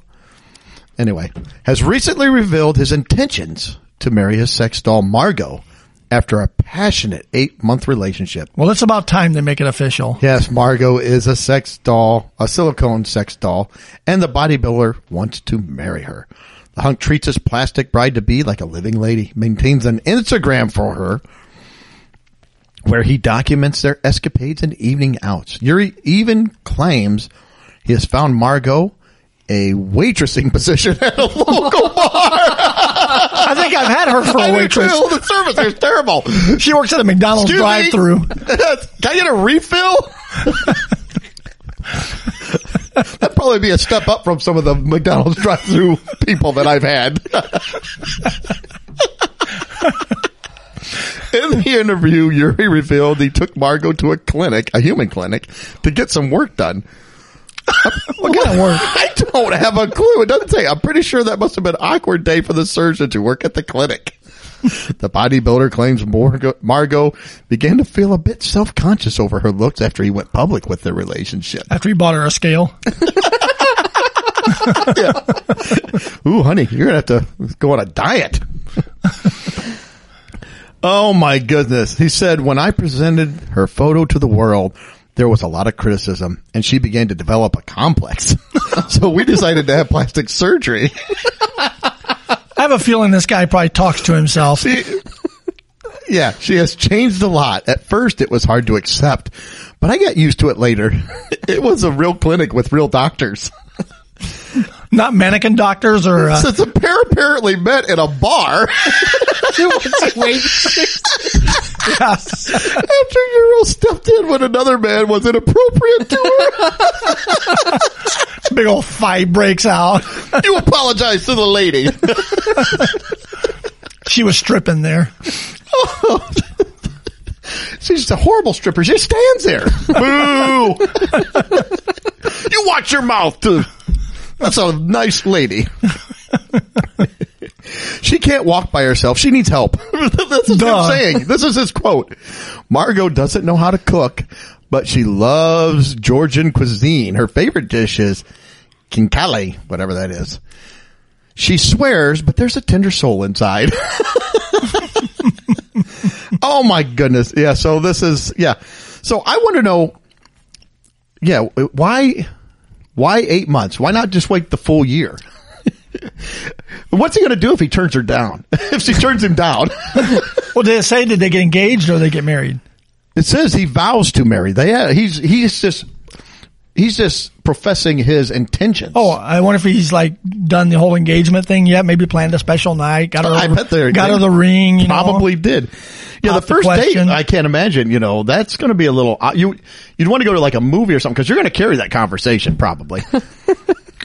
anyway, has recently revealed his intentions to marry his sex doll Margot after a passionate 8-month relationship. Well, it's about time they make it official. Yes, Margot is a sex doll, a silicone sex doll, and the bodybuilder wants to marry her. The hunk treats his plastic bride-to-be like a living lady, maintains an Instagram for her where he documents their escapades and evening outs. Yuri even claims he has found Margot a waitressing position at a local bar. I think I've had her for a waitress. The service is terrible. She works at a McDonald's drive-thru. Can I get a refill? That'd probably be a step up from some of the McDonald's drive-thru people that I've had. In the interview, Yuri revealed he took Margot to a clinic, a human clinic, to get some work done. What kind of work? I don't have a clue. It doesn't say. I'm pretty sure that must have been an awkward day for the surgeon to work at the clinic. The bodybuilder claims Margot began to feel a bit self-conscious over her looks after he went public with their relationship. After he bought her a scale. Yeah. Ooh, honey, you're going to have to go on a diet. Oh, my goodness. He said, when I presented her photo to the world, there was a lot of criticism, and she began to develop a complex. So we decided to have plastic surgery. I have a feeling this guy probably talks to himself. Yeah, she has changed a lot. At first, it was hard to accept, but I got used to it later. It was a real clinic with real doctors. Not mannequin doctors or... Since a pair apparently met in a bar. Wait. Yes. After Ural stepped in when another man was inappropriate to her. Big old fight breaks out. You apologize to the lady. She was stripping there. Oh. She's just a horrible stripper. She stands there. Boo! You watch your mouth, too. That's a nice lady. She can't walk by herself. She needs help. That's what I'm saying. This is his quote. Margot doesn't know how to cook, but she loves Georgian cuisine. Her favorite dish is kinkale, whatever that is. She swears, but there's a tender soul inside. Oh my goodness. Yeah. So this is, yeah. So I want to know, yeah, why 8 months? Why not just wait the full year? What's he going to do if he turns her down? If she turns him down? Well, did it say, did they get engaged or they get married? It says he vows to marry. He's just professing his intentions. Oh, I wonder if he's like done the whole engagement thing yet. Maybe planned a special night. Got her the ring. You probably know? Did. Yeah, the first date, I can't imagine. You know, that's going to be a little. You'd want to go to like a movie or something because you're going to carry that conversation probably.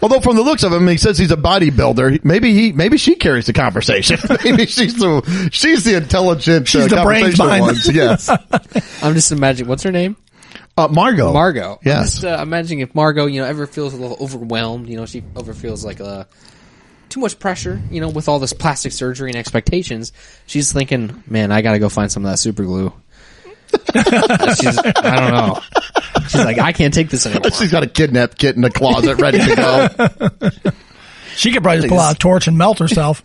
Although from the looks of him, he says he's a bodybuilder. Maybe she carries the conversation. Maybe she's the intelligent, she's the conversational ones. Yes. I'm just imagining. What's her name? Margot. Yes. I'm just imagining if Margot, you know, ever feels a little overwhelmed, you know, she ever feels like too much pressure, you know, with all this plastic surgery and expectations. She's thinking, man, I got to go find some of that super glue. I don't know. She's like, I can't take this anymore. She's got a kidnapped kit in the closet ready to go. She could probably just pull out a torch and melt herself.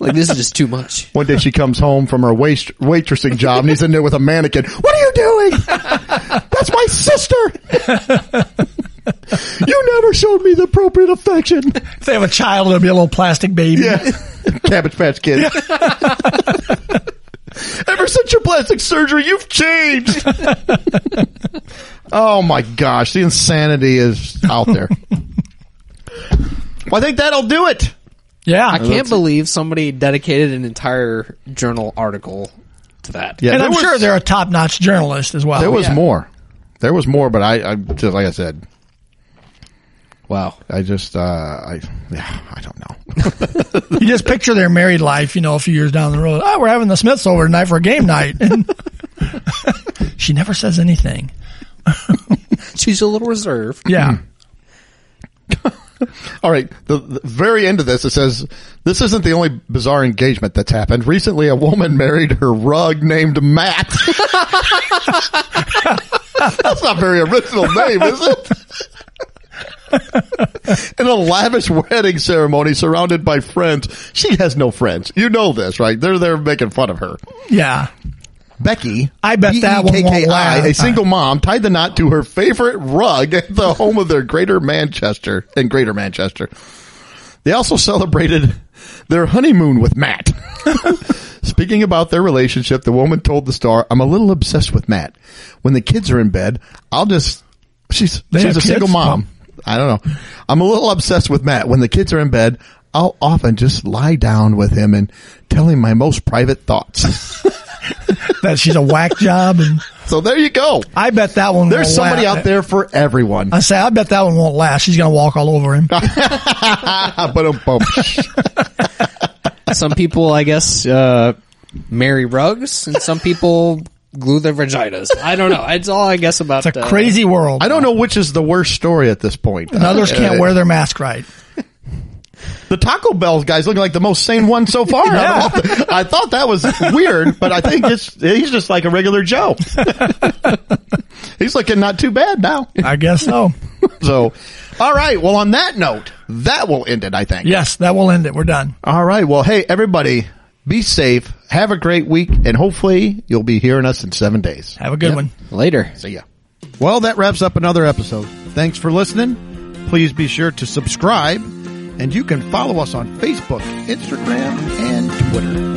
Like, this is just too much. One day she comes home from her waitressing job and he's in there with a mannequin. What are you doing? That's my sister. You never showed me the appropriate affection. If they have a child, it'll be a little plastic baby. Yeah. Cabbage Patch Kid. Yeah. Ever since your plastic surgery, you've changed. Oh my gosh. The insanity is out there. Well, I think that'll do it. Yeah. I can't believe somebody dedicated an entire journal article to that. Yeah, and I'm sure they're a top-notch journalist as well. There was more, but I just, like I said, wow. I don't know. You just picture their married life, you know, a few years down the road. Oh, we're having the Smiths over tonight for a game night. And she never says anything. She's a little reserved. Yeah. All right. The very end of this, it says, this isn't the only bizarre engagement that's happened. Recently, a woman married her rug named Matt. That's not a very original name, is it? In a lavish wedding ceremony surrounded by friends. She has no friends. You know this, right? They're there making fun of her. Yeah. Becky, I bet that one won't last. A single mom, tied the knot to her favorite rug at the home of their Greater Manchester. They also celebrated their honeymoon with Matt. Speaking about their relationship, the woman told the Star, I'm a little obsessed with Matt. When the kids are in bed, she's a single mom. I don't know. I'm a little obsessed with Matt. When the kids are in bed, I'll often just lie down with him and tell him my most private thoughts. That she's a whack job. And so there you go. I bet that one There's won't somebody last. Out there for everyone. I say, I bet that one won't last. She's going to walk all over him. Some people, I guess, marry rugs, and some people glue their vaginas. I don't know. It's all I guess about. It's a crazy world. I don't know which is the worst story at this point. And others can't wear their mask right. The Taco Bell guy's looking like the most sane one so far. Yeah. I thought that was weird, but I think he's just like a regular Joe. He's looking not too bad now. I guess so. So, all right. Well, on that note, that will end it, I think. Yes, that will end it. We're done. All right. Well, hey, everybody, be safe. Have a great week, and hopefully you'll be hearing us in 7 days. Have a good one. Later. See ya. Well, that wraps up another episode. Thanks for listening. Please be sure to subscribe. And you can follow us on Facebook, Instagram, and Twitter.